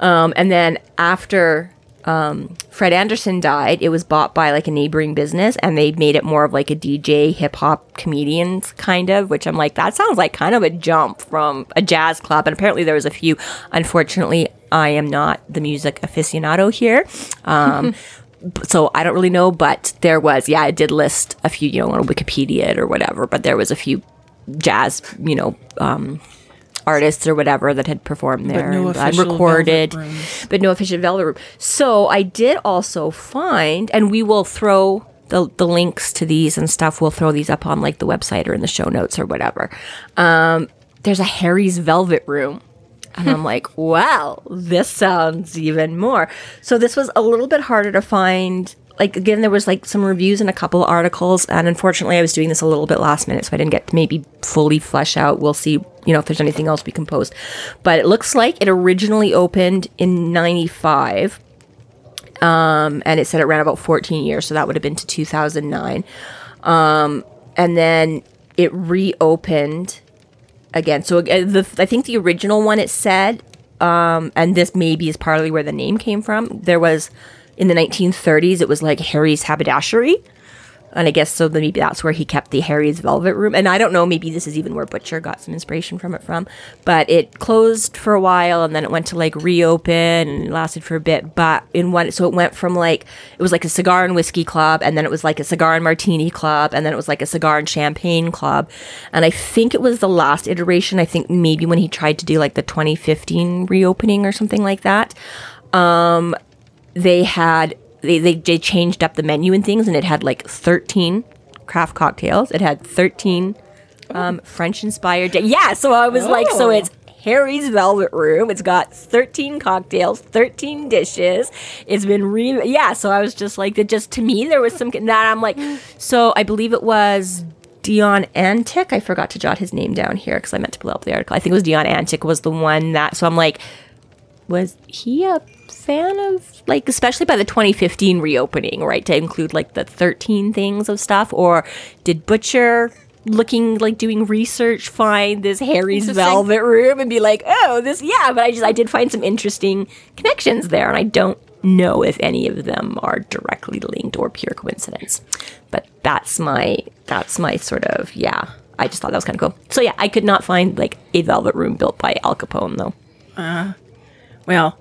um, and then after um, Fred Anderson died, it was bought by like a neighboring business, and they made it more of like a D J, hip hop, comedians kind of, which I'm like, that sounds like kind of a jump from a jazz club. And apparently there was a few. Unfortunately, I am not the music aficionado here. Um, so I don't really know, but there was, yeah, I did list a few, you know, on Wikipedia or whatever, but there was a few jazz, you know, um, artists or whatever that had performed there, but no and recorded, but no official Velvet Room. So I did also find, and we will throw the the links to these and stuff. We'll throw these up on like the website or in the show notes or whatever. Um, there's a Harry's Velvet Room, and I'm like, wow, this sounds even more. So this was a little bit harder to find. Like, again, there was like some reviews and a couple of articles, and unfortunately I was doing this a little bit last minute, so I didn't get to maybe fully flesh out. We'll see, you know, if there's anything else we can post. But it looks like it originally opened in ninety-five, um, and it said it ran about fourteen years, so that would have been to two thousand nine. Um, and then it reopened again. So uh, the, I think the original one, it said, um, and this maybe is partly where the name came from, there was... in the nineteen thirties, it was like Harry's Haberdashery. And I guess so maybe that's where he kept the Harry's Velvet Room. And I don't know, maybe this is even where Butcher got some inspiration from it from. But it closed for a while, and then it went to like reopen, and lasted for a bit. But in one, so it went from like, it was like a cigar and whiskey club, and then it was like a cigar and martini club, and then it was like a cigar and champagne club. And I think it was the last iteration. I think maybe when he tried to do like the twenty fifteen reopening or something like that. Um... They had, they, they they changed up the menu and things, and it had like thirteen craft cocktails. It had thirteen um, French-inspired, yeah, so I was oh. like, so it's Harry's Velvet Room. It's got thirteen cocktails, thirteen dishes. It's been, re- yeah, so I was just like, that just to me, there was some, that I'm like, so I believe it was Dion Antic. I forgot to jot his name down here because I meant to pull up the article. I think it was Dion Antic was the one that, so I'm like, was he a fan of, like, especially by the twenty fifteen reopening, right, to include like the thirteen things of stuff? Or did Butcher looking, like doing research, find this Harry's Velvet Room and be like, oh, this, yeah, but I just, I did find some interesting connections there, and I don't know if any of them are directly linked or pure coincidence. But that's my, that's my sort of, yeah, I just thought that was kind of cool. So yeah, I could not find like a Velvet Room built by Al Capone though. Uh, well,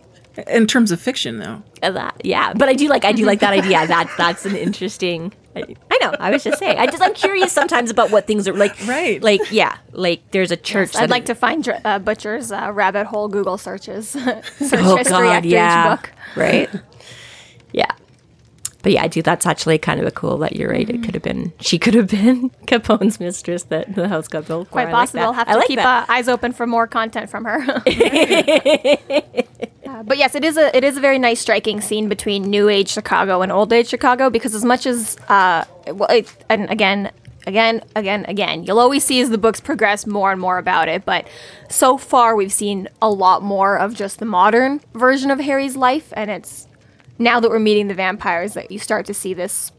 in terms of fiction though. Uh, that, yeah, but I do like, I do like that idea. That, that's an interesting... I know. I was just saying. I just I'm curious sometimes about what things are like. Right. Like yeah. Like there's a church. Yes, I'd like to find uh, Butcher's uh, rabbit hole Google searches. Search oh history God, after yeah. each book. Right. Yeah. But yeah, I do. That's actually kind of a cool. That you're right. Mm-hmm. It could have been. She could have been Capone's mistress that the house got built for. Quite possible. I'll have to keep uh, eyes open for more content from her. uh, but yes, it is a it is a very nice, striking scene between New Age Chicago and Old Age Chicago, because as much as uh, well, it, and again. Again, again, again, you'll always see as the books progress more and more about it, but so far we've seen a lot more of just the modern version of Harry's life, and it's now that we're meeting the vampires that you start to see this,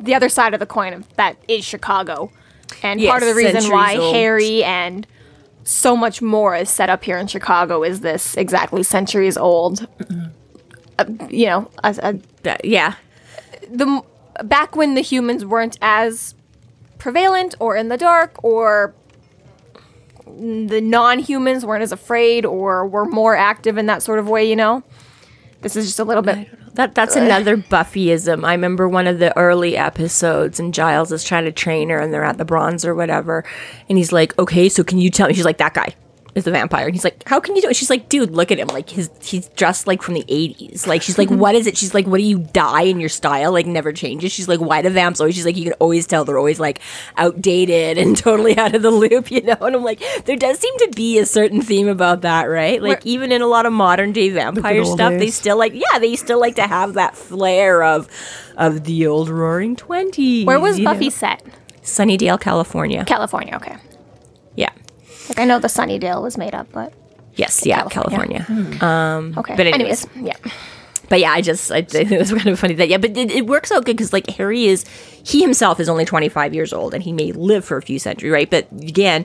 the other side of the coin of that is Chicago. And yes, part of the reason why old. Harry and so much more is set up here in Chicago is this exactly centuries old, uh, you know, a, a, uh, yeah. The back when the humans weren't as prevalent or in the dark, or the non-humans weren't as afraid or were more active in that sort of way, you know? This is just a little bit... That That's another Buffyism. I remember one of the early episodes, and Giles is trying to train her, and they're at the Bronze or whatever, and he's like, okay, so can you tell me? She's like, that guy is the vampire. And he's like, how can you do it? She's like, dude, look at him. Like, his he's dressed like from the eighties. Like, she's like, what is it? She's like, what do you dye in your style? Like, never changes. She's like, why the vamps always? She's like, you can always tell they're always, like, outdated and totally out of the loop, you know? And I'm like, there does seem to be a certain theme about that, right? Like, We're, even in a lot of modern-day vampire stuff, days. they still, like, yeah, they still like to have that flair of of the old Roaring Twenties. Where was Buffy know? set? Sunnydale, California. California, okay. Yeah. Like, I know the Sunnydale was made up, but... Yes, yeah, California. California. Mm. Um, okay. But anyways, anyways, yeah. But yeah, I just... I, it was kind of funny that... Yeah, but it, it works out good because, like, Harry is... He himself is only twenty-five years old, and he may live for a few centuries, right? But again,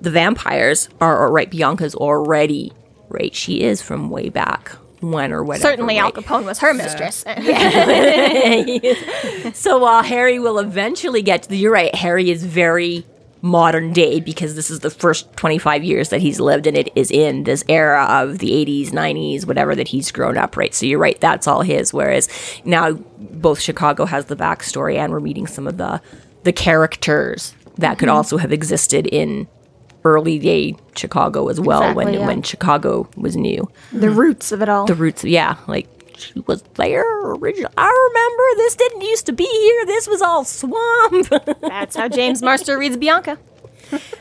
the vampires are, are right. Bianca's already, right? She is from way back when or whatever. Certainly right? Al Capone was her mistress. Yeah. So while uh, Harry will eventually get to... The, you're right, Harry is very... modern day, because this is the first twenty-five years that he's lived, and it is in this era of the eighties, nineties, whatever, that he's grown up, right? So you're right, that's all his, whereas now both Chicago has the backstory, and we're meeting some of the the characters that mm-hmm. could also have existed in early day Chicago as well, exactly, when yeah. when Chicago was new. The mm-hmm. roots of it all. The roots, yeah, like she was there originally. I remember this didn't used to be here. This was all swamp. That's how James Marster reads Bianca.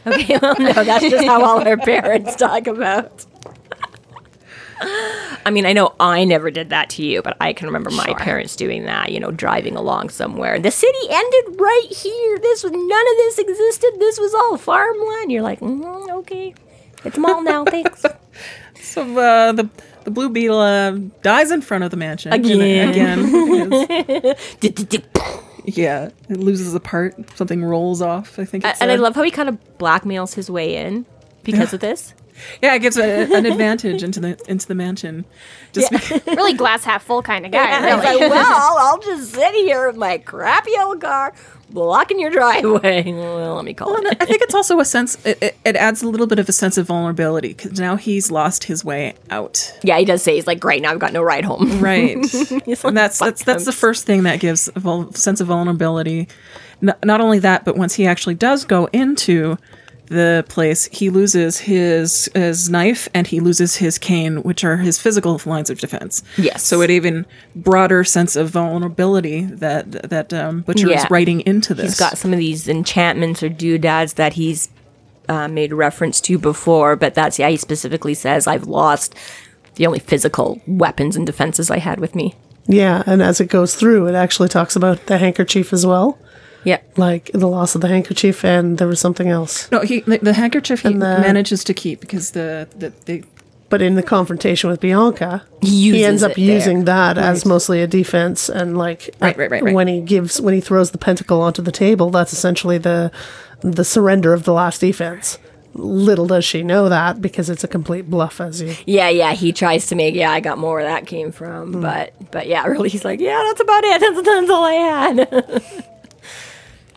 Okay, well, no, that's just how all her parents talk about. I mean, I know I never did that to you, but I can remember my sure. parents doing that, you know, driving along somewhere. The city ended right here. This was, none of this existed. This was all farmland. You're like, mm, okay, it's mall now, thanks. So uh, the... The blue beetle uh, dies in front of the mansion. Again. Again. Yeah. It loses a part. Something rolls off, I think. It's uh, and a... I love how he kind of blackmails his way in because of this. Yeah, it gives a, an advantage into the into the mansion. Just yeah. because... Really glass half full kind of guy. Yeah, really. Like, well, I'll just sit here with my crappy old car blocking your driveway. Well, let me call well, it. I think it's also a sense, it, it, it adds a little bit of a sense of vulnerability, because now he's lost his way out. Yeah, he does say, he's like, great, now I've got no ride home. Right. Like, and that's that's, that's the first thing that gives a vul- sense of vulnerability. No, not only that, but once he actually does go into the place, he loses his his knife and he loses his cane, which are his physical lines of defense. Yes. So it even broader sense of vulnerability that that um, Butcher yeah. is writing into this. He's got some of these enchantments or doodads that he's uh, made reference to before, but that's yeah. He specifically says, "I've lost the only physical weapons and defenses I had with me." Yeah, and as it goes through, it actually talks about the handkerchief as well. Yeah, like the loss of the handkerchief, and there was something else. No, he the, the handkerchief he the, manages to keep because the, the, the But in the confrontation with Bianca, he, he ends up using there. that right. as mostly a defense. And like right, right, right, right. when he gives, when he throws the pentacle onto the table, that's essentially the the surrender of the last defense. Little does she know that, because it's a complete bluff, as you. Yeah, yeah. He tries to make. Yeah, I got more where that came from, mm. but but yeah, really, he's like, yeah, that's about it. That's, that's all I had.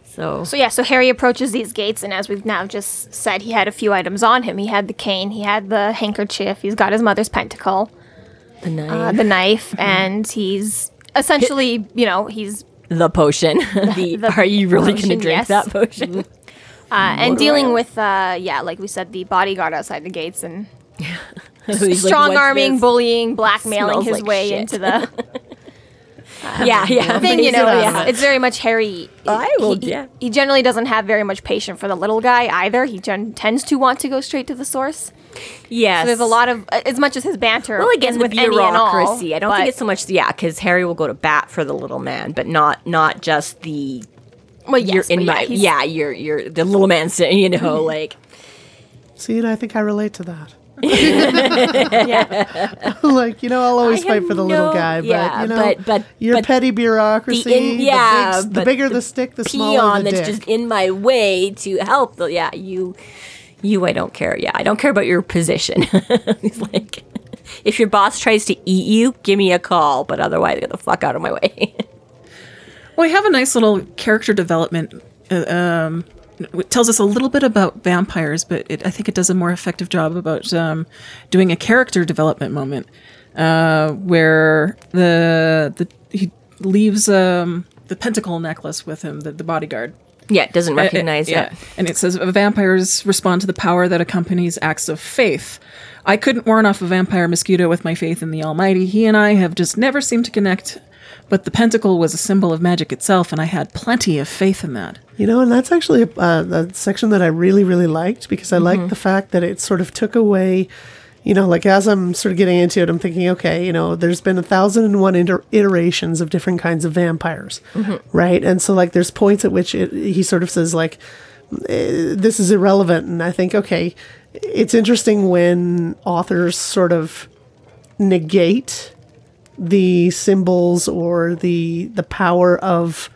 So. so yeah, so Harry approaches these gates, and as we've now just said, he had a few items on him. He had the cane, he had the handkerchief, he's got his mother's pentacle, the knife, uh, the knife, mm-hmm. and he's essentially, Hit. you know, he's the potion. The, the are you really going to drink yes. that potion? Mm-hmm. Uh, and dealing with, uh, yeah, like we said, the bodyguard outside the gates, and so strong like, arming, bullying, blackmailing his like way shit. into the. Um, yeah, yeah. Thing, you know, yeah. it's very much Harry. I will, he, yeah. he generally doesn't have very much patience for the little guy either. He gen- tends to want to go straight to the source. Yes. So there's a lot of, as much as his banter well, again, is with any and all. I don't think it's so much, yeah, because Harry will go to bat for the little man, but not not just the, well, yes, you're in my, yeah, yeah, you're, you're the little man sitting, you know, like. See, and I think I relate to that. yeah. Like, you know, I'll always I fight for the no, little guy, but yeah, you know, but, but, your but petty bureaucracy, the, in, yeah, the, big, the bigger the, the stick, the smaller the peon that's dick. Just in my way to help. The, yeah, you, you, I don't care. Yeah, I don't care about your position. It's like, if your boss tries to eat you, give me a call, but otherwise, get the fuck out of my way. Well, we have a nice little character development. Uh, um, It tells us a little bit about vampires, but it, I think it does a more effective job about um, doing a character development moment uh, where the the he leaves um, the pentacle necklace with him, the, the bodyguard. Yeah, doesn't recognize uh, it. Yeah. It. And it says, vampires respond to the power that accompanies acts of faith. I couldn't warn off a vampire mosquito with my faith in the Almighty. He and I have just never seemed to connect. But the pentacle was a symbol of magic itself, and I had plenty of faith in that. You know, and that's actually a, uh, a section that I really, really liked, because I mm-hmm. liked the fact that it sort of took away, you know, like as I'm sort of getting into it, I'm thinking, okay, you know, there's been a thousand and one inter- iterations of different kinds of vampires, mm-hmm. right? And so, like, there's points at which it, he sort of says, like, this is irrelevant. And I think, okay, it's interesting when authors sort of negate the symbols or the the power of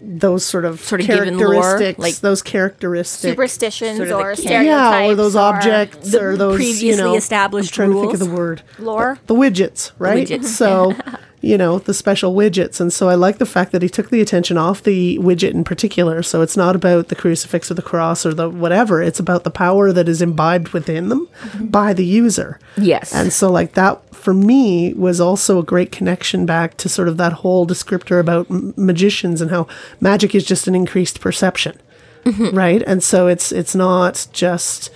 those sort of sort of characteristics, given lore, like those characteristics, superstitions, sort of or stereotypes, yeah, or those objects, or, or those previously you know, established. I'm trying rules. to think of the word lore, the, the widgets, right? The widgets. So you know the special widgets, and so I like the fact that he took the attention off the widget in particular. So it's not about the crucifix or the cross or the whatever; it's about the power that is imbibed within them mm-hmm. by the user. Yes, and so like that. For me, was also a great connection back to sort of that whole descriptor about m- magicians and how magic is just an increased perception, mm-hmm. right? And so it's it's not just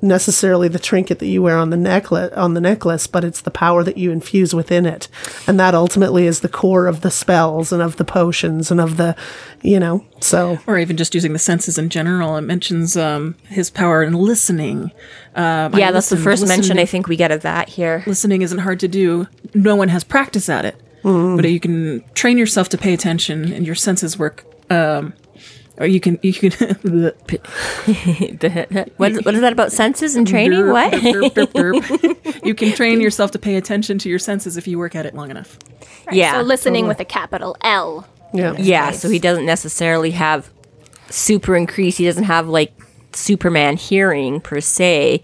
necessarily the trinket that you wear on the necklace, on the necklace, but it's the power that you infuse within it, and that ultimately is the core of the spells and of the potions and of the, you know, so or even just using the senses in general. It mentions um, his power in listening. Um, yeah, I that's listen, the first listening. mention I think we get of that here. Listening isn't hard to do. No one has practice at it. Mm-hmm. But you can train yourself to pay attention and your senses work. Um, or you can... you can what, is, what is that about senses and training? Derp, what? Derp, derp, derp, derp. You can train yourself to pay attention to your senses if you work at it long enough. Right, yeah. So listening totally. with a capital L. Yeah, yeah so he doesn't necessarily have super increase. He doesn't have like... Superman hearing per se,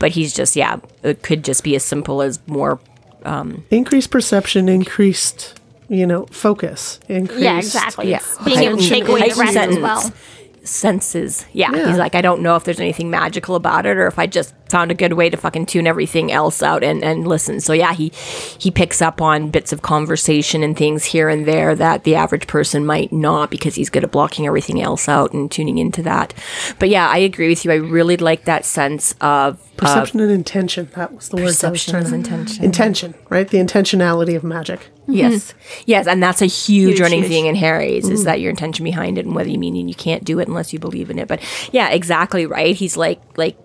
but he's just yeah it could just be as simple as more um increased perception, increased you know focus, increased yeah exactly yeah being able to take away the rest as well. Senses yeah. yeah he's like, I don't know if there's anything magical about it or if I just found a good way to fucking tune everything else out and and listen. So yeah, he he picks up on bits of conversation and things here and there that the average person might not, because he's good at blocking everything else out and tuning into that. But yeah, I agree with you. I really like that sense of perception uh, and intention. That was the word. Perception is intention. Intention, right? The intentionality of magic. Mm-hmm. Yes, yes, and that's a huge, huge running huge. thing in Harry's mm-hmm. is that your intention behind it and whether you mean it, and you can't do it unless you believe in it. But yeah, exactly right. He's like like.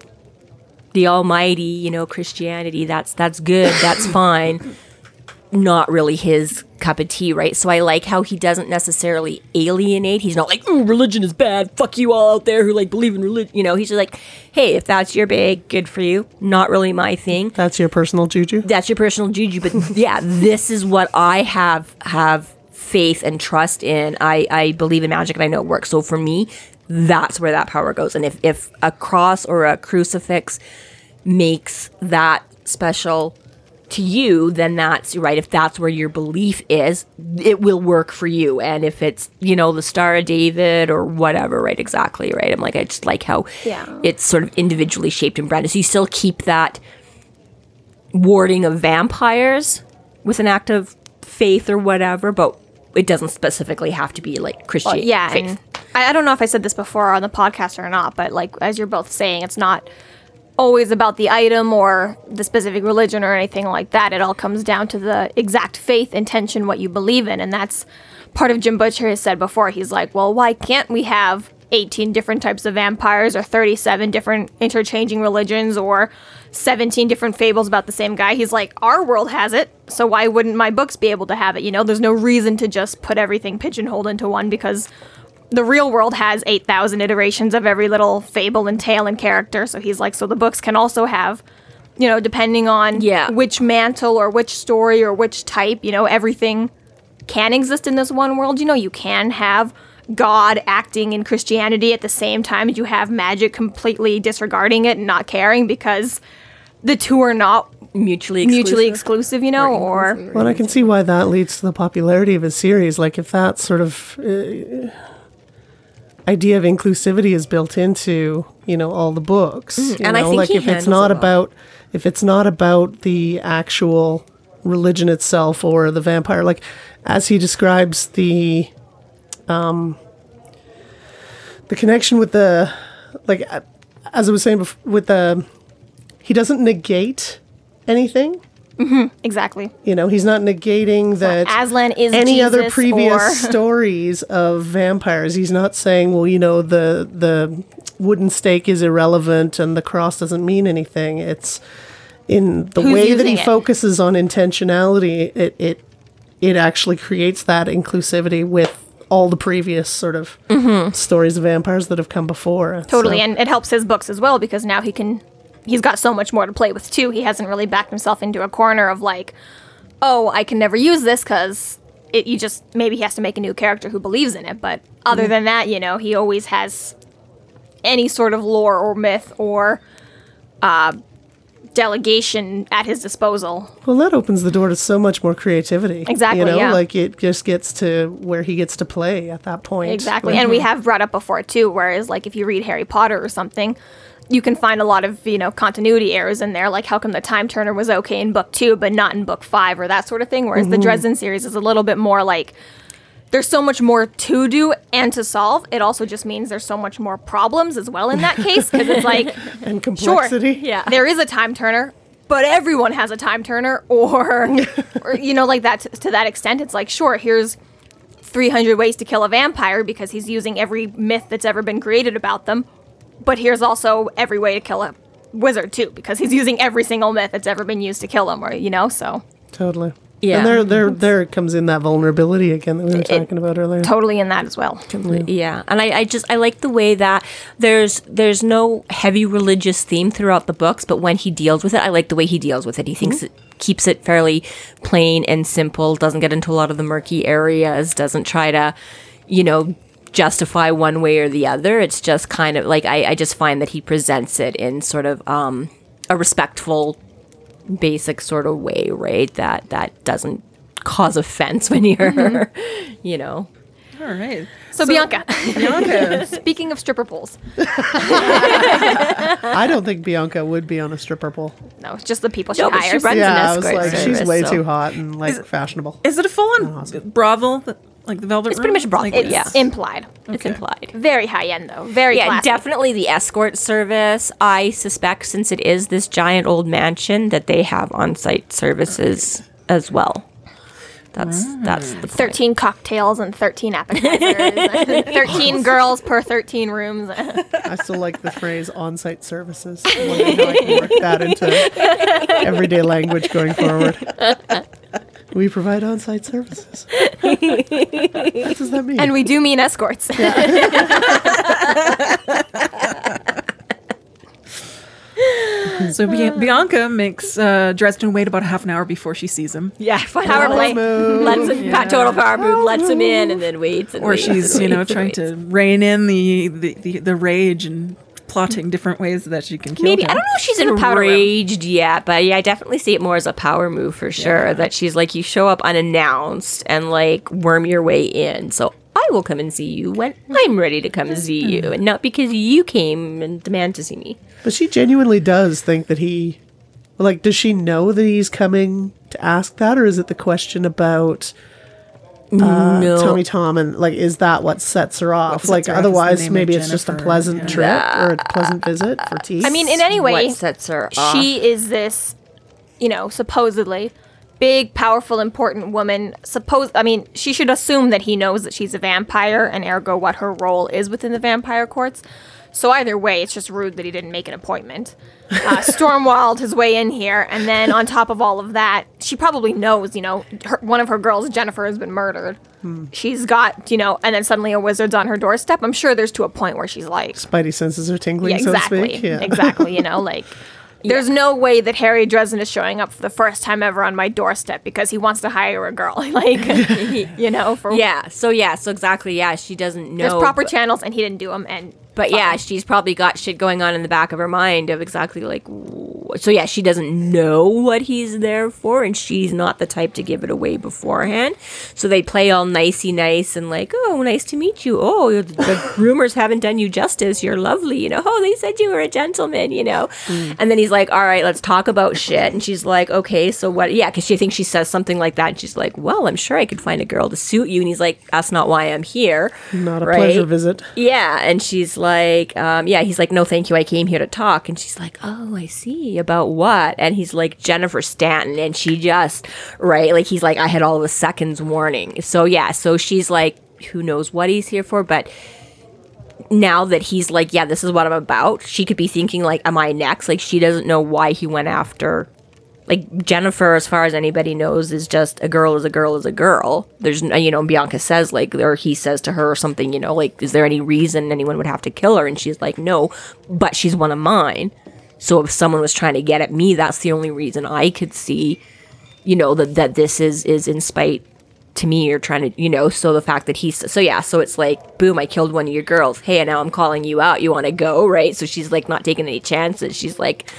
the Almighty, you know, Christianity, that's that's good, that's fine. not really his cup of tea, right? So I like how he doesn't necessarily alienate. He's not like, ooh, religion is bad. Fuck you all out there who like believe in religion. You know, he's just like, hey, if that's your bag, good for you. Not really my thing. That's your personal juju? That's your personal juju. But yeah, this is what I have have faith and trust in. I, I believe in magic and I know it works. So for me, that's where that power goes. And if, if a cross or a crucifix makes that special to you, then that's right. If that's where your belief is, it will work for you. And if it's, you know, the Star of David or whatever, right? Exactly, right? I'm like, I just like how yeah. it's sort of individually shaped and branded. So you still keep that warding of vampires with an act of faith or whatever, but it doesn't specifically have to be like Christian well, yeah, faith. I, I don't know if I said this before on the podcast or not, but like, as you're both saying, it's not always about the item or the specific religion or anything like that. It all comes down to the exact faith, intention, what you believe in. And that's part of Jim Butcher has said before. He's like, well, why can't we have eighteen different types of vampires or thirty-seven different interchanging religions or seventeen different fables about the same guy? He's like, our world has it, so why wouldn't my books be able to have it? You know, there's no reason to just put everything pigeonholed into one, because the real world has eight thousand iterations of every little fable and tale and character. So he's like, so the books can also have, you know, depending on yeah. which mantle or which story or which type, you know, everything can exist in this one world. You know, you can have God acting in Christianity at the same time as you have magic completely disregarding it and not caring, because the two are not mutually exclusive, mutually exclusive you know, or... or well, I can see why that leads to the popularity of a series. Like, if that sort of... Uh, idea of inclusivity is built into, you know, all the books. Mm, you and know? I think like he if it's not about if it's not about the actual religion itself or the vampire, like as he describes the um the connection with the, like, as I was saying before, with the, he doesn't negate anything. Mm-hmm, exactly. You know, he's not negating that well, Aslan is any Jesus other previous stories of vampires. He's not saying, well, you know, the the wooden stake is irrelevant and the cross doesn't mean anything. It's in the Who's way that he it? focuses on intentionality, it, it it actually creates that inclusivity with all the previous sort of mm-hmm. stories of vampires that have come before. Totally, so. And it helps his books as well, because now he can... He's got so much more to play with, too. He hasn't really backed himself into a corner of, like, oh, I can never use this because it. You just... Maybe he has to make a new character who believes in it. But other mm-hmm. than that, you know, he always has any sort of lore or myth or uh, delegation at his disposal. Well, that opens the door to so much more creativity. Exactly, you know, yeah. Like, it just gets to where he gets to play at that point. Exactly. Like, and we have brought up before, too, whereas, like, if you read Harry Potter or something... You can find a lot of, you know, continuity errors in there, like how come the Time Turner was okay in book two but not in book five, or that sort of thing, whereas mm-hmm. the Dresden series is a little bit more like there's so much more to do and to solve. It also just means there's so much more problems as well in that case, because it's like... and complexity. Sure, yeah. There is a Time Turner, but everyone has a Time Turner, or, or you know, like that t- to that extent, it's like, sure, here's three hundred ways to kill a vampire because he's using every myth that's ever been created about them. But here's also every way to kill a wizard, too, because he's using every single myth that's ever been used to kill him, or, you know, so. Totally. Yeah. And there there, there comes in that vulnerability again that we were it, talking about earlier. Totally in that as well. Completely. Yeah. And I, I just, I like the way that there's there's no heavy religious theme throughout the books, but when he deals with it, I like the way he deals with it. He thinks mm-hmm. it keeps it fairly plain and simple, doesn't get into a lot of the murky areas, doesn't try to, you know, justify one way or the other. It's just kind of like I, I just find that he presents it in sort of um a respectful, basic sort of way, right? That that doesn't cause offense when you're mm-hmm. you know. All right. So, so Bianca. Bianca. Speaking of stripper poles. I don't think Bianca would be on a stripper pole. No, it's just the people she no, hires. She runs yeah, an escort I was like, service, she's way so. too hot and like is, fashionable. Is it a full on awesome. Bravo? That- Like the Velvet Room? It's pretty much broad. Like it's yeah. implied. Okay. It's implied. Very high end, though. Very Yeah, classy. Definitely the escort service. I suspect, since it is this giant old mansion, that they have on-site services right. as well. That's wow. that's the point. thirteen cocktails and thirteen appetizers. thirteen girls per thirteen rooms. I still like the phrase on-site services. I wonder how I can work that into everyday language going forward. We provide on-site services. What does that mean? And we do mean escorts. Yeah. So Bian- Bianca makes uh, Dresden wait about half an hour before she sees him. Yeah, power play. Lets him, yeah. Total power move. Power lets move. Him in and then waits. And or waits she's, and you know, trying waits. to rein in the, the, the, the rage and plotting different ways that she can kill Maybe. Him. I don't know if she's enraged yet, but yeah, I definitely see it more as a power move for sure. Yeah. That she's like, you show up unannounced and like worm your way in. So I will come and see you when I'm ready to come see you, and not because you came and demand to see me. But she genuinely does think that he, like, does she know that he's coming to ask that, or is it the question about uh, no. Tommy Tom, and like, is that what sets her off? Sets like, her otherwise, maybe it's just a pleasant trip yeah. or a pleasant visit for tea. I mean, in any way, what sets her off? She is this, you know, supposedly big, powerful, important woman. Suppose, I mean, she should assume that he knows that she's a vampire and ergo what her role is within the vampire courts. So either way, it's just rude that he didn't make an appointment. Uh, Stormwalled his way in here. And then on top of all of that, she probably knows, you know, her, one of her girls, Jennifer, has been murdered. Hmm. She's got, you know, and then suddenly a wizard's on her doorstep. I'm sure there's to a point where she's like... Spidey senses are tingling, yeah, exactly, so to speak. Yeah. Exactly, you know, like... There's no way that Harry Dresden is showing up for the first time ever on my doorstep because he wants to hire a girl. Like, he, you know, for yeah. So yeah. So exactly. Yeah. She doesn't know. There's proper but, channels, and he didn't do them. And but fine. Yeah, she's probably got shit going on in the back of her mind of exactly like. So yeah, she doesn't know what he's there for, and she's not the type to give it away beforehand. So they play all nicey nice and like, oh, nice to meet you. Oh, the, the rumors haven't done you justice. You're lovely, you know. Oh, they said you were a gentleman, you know. Mm. And then he's like, all right, let's talk about shit. And she's like, okay, so what? Yeah, because she thinks she says something like that, and she's like, well, I'm sure I could find a girl to suit you. And he's like, that's not why I'm here. Not a right? pleasure visit. Yeah, and she's like, um, yeah, he's like, no, thank you. I came here to talk. And she's like, oh, I see. About what? And he's like, Jennifer Stanton. And she just, right? Like, he's like, I had all of a second's warning. So, yeah. So she's like, who knows what he's here for? But now that he's like, yeah, this is what I'm about, she could be thinking, like, am I next? Like, she doesn't know why he went after. Like, Jennifer, as far as anybody knows, is just a girl is a girl is a girl. There's, you know, Bianca says, like, or he says to her or something, you know, like, is there any reason anyone would have to kill her? And she's like, no, but she's one of mine. So if someone was trying to get at me, that's the only reason I could see, you know, that that this is is in spite to me or trying to, you know, so the fact that he's, so yeah, so it's like, boom, I killed one of your girls. Hey, and now I'm calling you out. You want to go, right? So she's like not taking any chances. She's like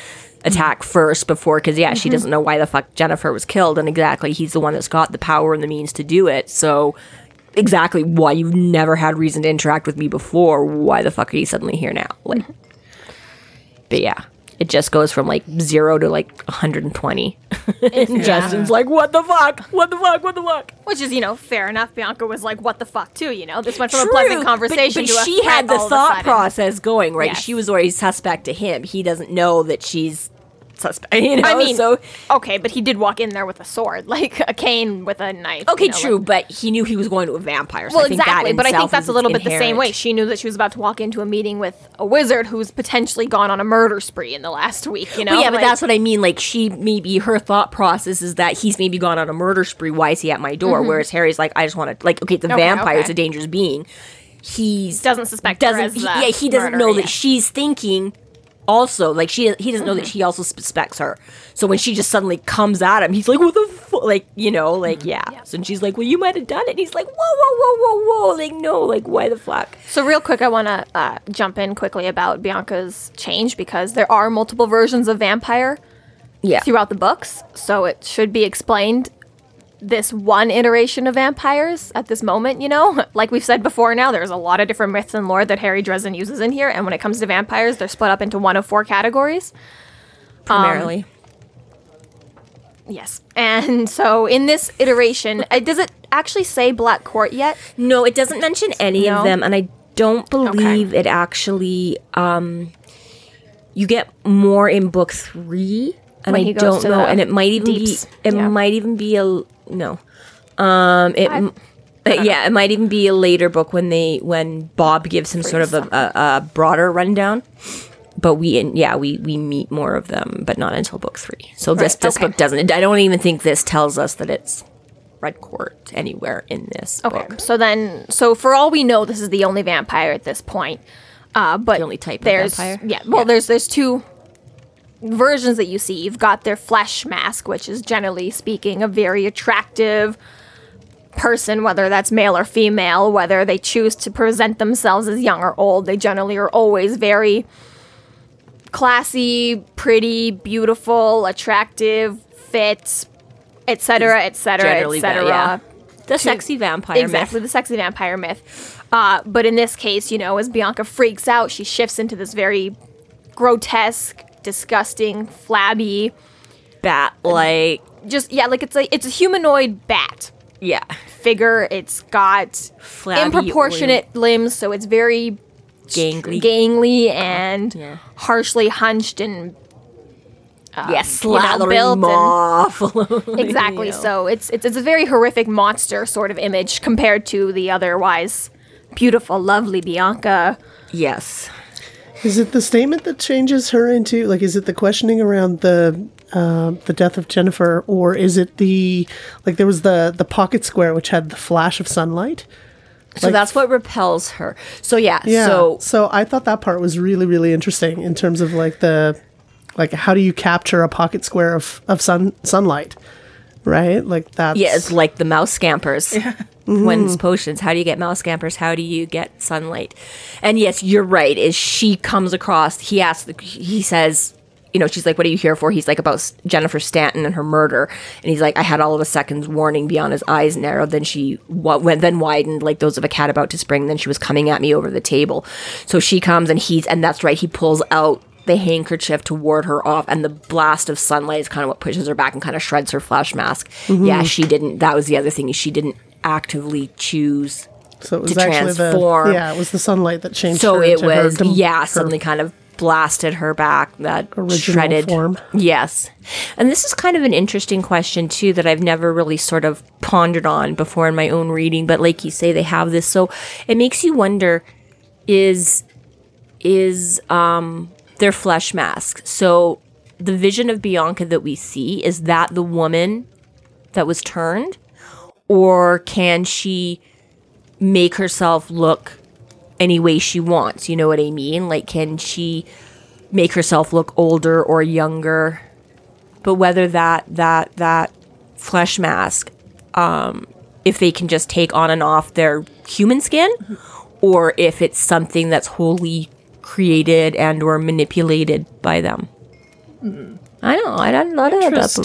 attack first before, because yeah, mm-hmm. she doesn't know why the fuck Jennifer was killed. And exactly, he's the one that's got the power and the means to do it. So exactly why you've never had reason to interact with me before. Why the fuck are you suddenly here now? Like, mm-hmm. But yeah. It just goes from, like, zero to, like, one hundred twenty. And yeah. Justin's like, what the fuck? What the fuck? What the fuck? Which is, you know, fair enough. Bianca was like, what the fuck, too, you know? This went from True, a pleasant conversation but, but to a she had the thought process going, right? Yes. She was already suspect to him. He doesn't know that she's suspect, you know? I mean, so, okay, but he did walk in there with a sword. Like, a cane with a knife. Okay, you know, true, like, but he knew he was going to a vampire. So well, I think exactly, that but I think that's a little bit inherent. The same way. She knew that she was about to walk into a meeting with a wizard who's potentially gone on a murder spree in the last week, you know? Well, yeah, like, but that's what I mean. Like, she maybe, her thought process is that he's maybe gone on a murder spree. Why is he at my door? Mm-hmm. Whereas Harry's like, I just want to, like, okay, the okay, vampire is okay. a dangerous being. He doesn't suspect doesn't, her as he, the Yeah, he doesn't murderer, know that yeah. she's thinking... Also, like, she, he doesn't know mm-hmm. that she also suspects her. So when she just suddenly comes at him, he's like, what the fuck? Like, you know, like, yeah. yeah. So and she's like, well, you might have done it. And he's like, whoa, whoa, whoa, whoa, whoa. Like, no, like, why the fuck? So real quick, I want to uh, jump in quickly about Bianca's change, because there are multiple versions of vampire yeah. throughout the books. So it should be explained. This one iteration of vampires at this moment, you know, like we've said before now, there's a lot of different myths and lore that Harry Dresden uses in here. And when it comes to vampires, they're split up into one of four categories. Primarily. Um, yes. And so in this iteration, uh, does it actually say Black Court yet? No, it doesn't mention any no. of them. And I don't believe okay. it actually, um, you get more in book three. And when I don't know. And it might even deeps. be, it yeah. might even be a... No, um, it I, I yeah, know. It might even be a later book when they when Bob gives him Free sort of a, a, a broader rundown. But we in, yeah we we meet more of them, but not until book three. So right. this this okay. book doesn't. I don't even think this tells us that it's Red Court anywhere in this okay. book. So then, so for all we know, this is the only vampire at this point. Uh, but the only type there's, of vampire? Yeah, well, yeah. there's there's two versions that you see. You've got their flesh mask, which is generally speaking a very attractive person, whether that's male or female, whether they choose to present themselves as young or old. They generally are always very classy, pretty, beautiful, attractive, fit, et cetera, et cetera, et cetera. The sexy vampire exactly, myth. Exactly, the sexy vampire myth. Uh, but in this case, you know, as Bianca freaks out, she shifts into this very grotesque, disgusting, flabby... bat-like... Just, yeah, like it's, like it's a humanoid bat. Yeah. Figure. It's got flabby, improportionate oil. limbs, so it's very... Gangly. Gangly and yeah. harshly hunched and... Um, yes, slathering moth. Exactly. You know. So it's, it's it's a very horrific monster sort of image compared to the otherwise beautiful, lovely Bianca. Yes. Is it the statement that changes her into, like, is it the questioning around the uh, the death of Jennifer, or is it the, like, there was the the pocket square which had the flash of sunlight? So like, that's what repels her. So yeah. yeah. So so I thought that part was really really interesting in terms of like the. Like, how do you capture a pocket square of, of sun sunlight, right? Like, that's... Yeah, it's like the mouse scampers. Yeah. Mm-hmm. When's potions. How do you get mouse scampers? How do you get sunlight? And yes, you're right. As she comes across, he asks, the, he says, you know, she's like, what are you here for? He's like, about Jennifer Stanton and her murder. And he's like, I had all of a second's warning. Bianca's eyes narrowed. Then she w- went, then widened like those of a cat about to spring. Then she was coming at me over the table. So she comes and he's, and that's right, he pulls out the handkerchief to ward her off, and the blast of sunlight is kind of what pushes her back and kind of shreds her flash mask. Mm-hmm. Yeah, she didn't, that was the other thing, she didn't actively choose so it was to actually transform. The, yeah, it was the sunlight that changed so her. So it was, her, yeah, her suddenly kind of blasted her back, that shredded form. Yes. And this is kind of an interesting question, too, that I've never really sort of pondered on before in my own reading, but like you say, they have this. So it makes you wonder, is, is, um, their flesh masks. So the vision of Bianca that we see, is that the woman that was turned? Or can she make herself look any way she wants? You know what I mean? Like, can she make herself look older or younger? But whether that that that flesh mask, um, if they can just take on and off their human skin, or if it's something that's wholly created and or manipulated by them. Mm. I know. I don't know about that.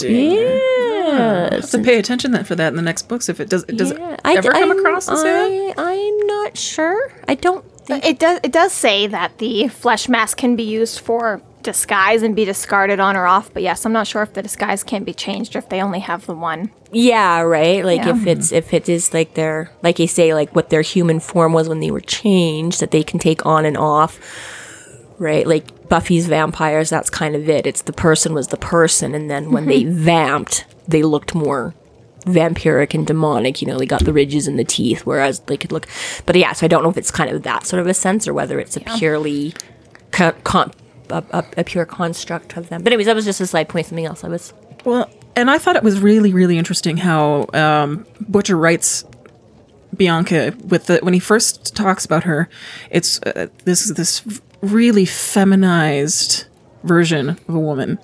Yeah. I'll have to pay attention that for that in the next books. If it does, it does yeah. it ever I, come I'm, across as that? I'm not sure. I don't think it does. It does say that the flesh mask can be used for disguise and be discarded on or off. But yes, I'm not sure if the disguise can be changed or if they only have the one. Yeah. Right. Like yeah. if it's if it is like their like you say like what their human form was when they were changed, that they can take on and off. Right, like Buffy's vampires, that's kind of it. It's the person was the person, and then when mm-hmm. they vamped, they looked more vampiric and demonic. You know, they got the ridges and the teeth, whereas they could look... But yeah, so I don't know if it's kind of that sort of a sense, or whether it's a yeah. purely... Co- con- a, a, a pure construct of them. But anyways, that was just a side point, something else I was... Well, and I thought it was really, really interesting how um, Butcher writes... Bianca with the when he first talks about her, it's uh, this this really feminized version of a woman,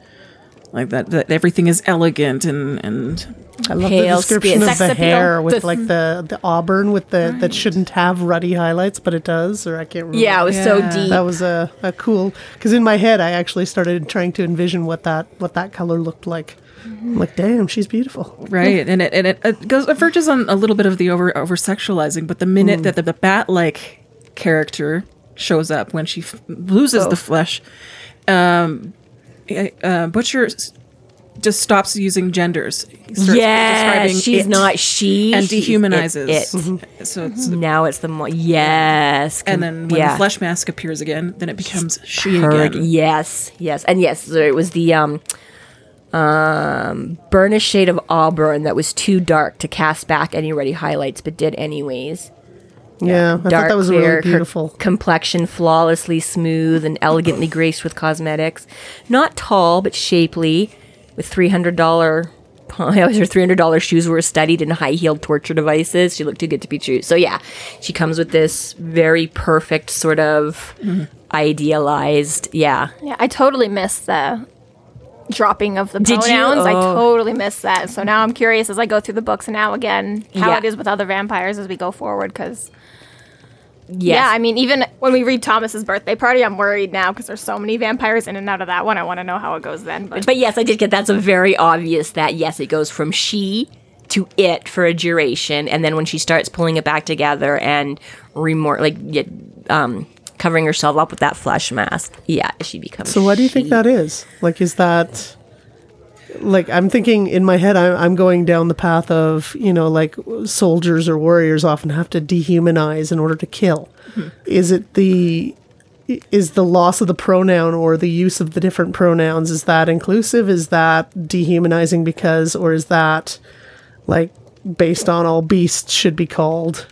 like that that everything is elegant and and I love the description skin. Of the hair with the, like the the auburn with the right. that shouldn't have ruddy highlights but it does, or I can't remember. Yeah, it was yeah. so deep. That was a, a cool, because in my head I actually started trying to envision what that what that color looked like. I'm like, damn, she's beautiful, right? And it and it, it goes it verges on a little bit of the over over sexualizing, but the minute mm. that the, the bat like character shows up when she f- loses oh. the flesh, um, uh, Butcher just stops using genders. Yeah, she's it not she, and dehumanizes. It, it. Mm-hmm. So it's, now it's the more yes, and then when yeah. the flesh mask appears again, then it becomes she her, again. Yes, yes, and yes, so it was the um. Um, burn a shade of auburn that was too dark to cast back any ruddy highlights, but did anyways. Yeah, yeah I dark, thought that was clear, really beautiful. Complexion flawlessly smooth and elegantly graced with cosmetics. Not tall, but shapely, with three hundred dollars her three hundred dollars shoes were studied in high-heeled torture devices. She looked too good to be true. So yeah, she comes with this very perfect sort of mm-hmm. idealized, yeah. Yeah, I totally missed the dropping of the Did pronouns. You? Oh. I totally missed that. So now I'm curious as I go through the books now again how yeah. it is with other vampires as we go forward, because... Yes. Yeah, I mean, even when we read Thomas's birthday party, I'm worried now because there's so many vampires in and out of that one. I want to know how it goes then. But. but yes, I did get that's a very obvious that, yes, it goes from she to it for a duration. And then when she starts pulling it back together and remor- like um, covering herself up with that flesh mask, yeah, she becomes So why do you she. think that is? Like, is that... Like, I'm thinking in my head, I'm, I'm going down the path of, you know, like soldiers or warriors often have to dehumanize in order to kill. Mm-hmm. Is it the, is the loss of the pronoun or the use of the different pronouns, is that inclusive? Is that dehumanizing because, or is that like based on all beasts should be called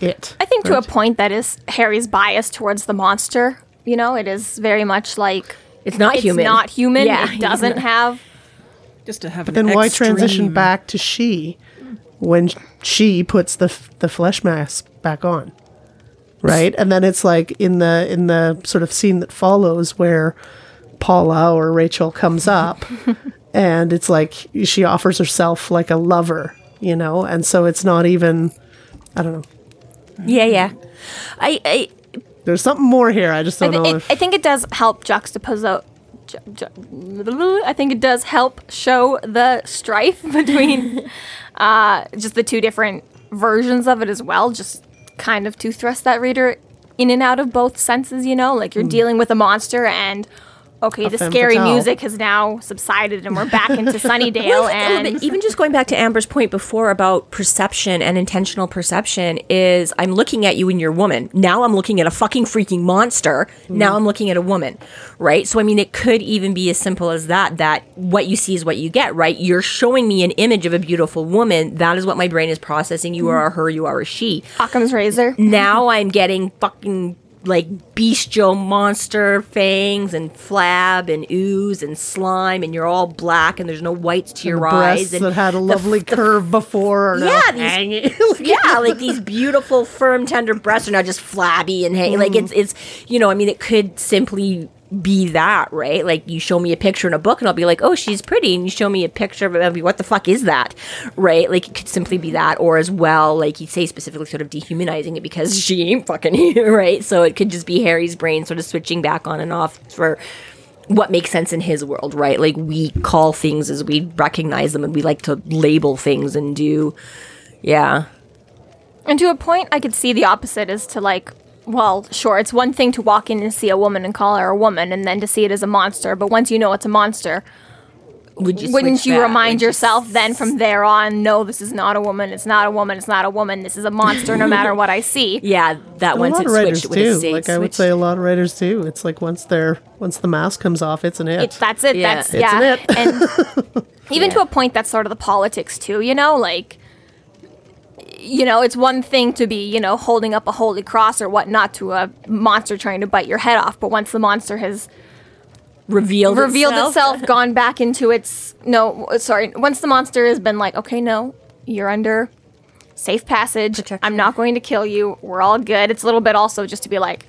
it? I think right? to a point that is Harry's bias towards the monster. You know, it is very much like... It's not it's human. It's not human. Yeah, it doesn't have... Just to have but an then why extreme. transition back to she when she puts the f- the flesh mask back on, right? And then it's like in the in the sort of scene that follows where Paula or Rachel comes up and it's like she offers herself like a lover, you know? And so it's not even, I don't know. Yeah, yeah. I, I There's something more here. I just don't I th- know. It, if I think it does help juxtapose I think it does help show the strife between uh, just the two different versions of it as well, just kind of to thrust that reader in and out of both senses, you know? Like, you're mm. dealing with a monster and, okay, a the scary fatale. music has now subsided and we're back into Sunnydale. Well, and a bit, even just going back to Amber's point before about perception and intentional perception is I'm looking at you and you're a woman. Now I'm looking at a fucking freaking monster. Mm. Now I'm looking at a woman, right? So, I mean, it could even be as simple as that, that what you see is what you get, right? You're showing me an image of a beautiful woman. That is what my brain is processing. You mm. are a her, you are a she. Occam's razor. Now I'm getting fucking... like bestial monster fangs and flab and ooze and slime and you're all black and there's no whites to and your eyes and that had a lovely the, curve the, before or yeah these, yeah like these beautiful firm tender breasts are now just flabby and hang mm. like it's it's you know I mean it could simply be that, right? Like, you show me a picture in a book and I'll be like, oh, she's pretty, and you show me a picture of I'll be, what the fuck is that, right? Like, it could simply be that, or as well, like you say, specifically sort of dehumanizing it because she ain't fucking here, right? So it could just be Harry's brain sort of switching back on and off for what makes sense in his world, right? Like, we call things as we recognize them and we like to label things and do, yeah. And to a point, I could see the opposite is to, like, well, sure, it's one thing to walk in and see a woman and call her a woman and then to see it as a monster. But once you know it's a monster, Would you wouldn't you back? remind Would yourself you... then from there on, no, this is not a woman. It's not a woman. It's not a woman. This is a monster no matter what I see. Yeah, that and once it switched with a state. Like switched. I would say a lot of writers do. It's like once they're once the mask comes off, it's an it. It's, that's it. Yeah. That's, yeah. It's an it. And even yeah. to a point, that's sort of the politics too, you know, like. You know, it's one thing to be, you know, holding up a holy cross or whatnot to a monster trying to bite your head off. But once the monster has revealed, revealed itself, itself gone back into its, no, sorry. Once the monster has been like, okay, no, you're under safe passage. Protection. I'm not going to kill you. We're all good. It's a little bit also just to be like,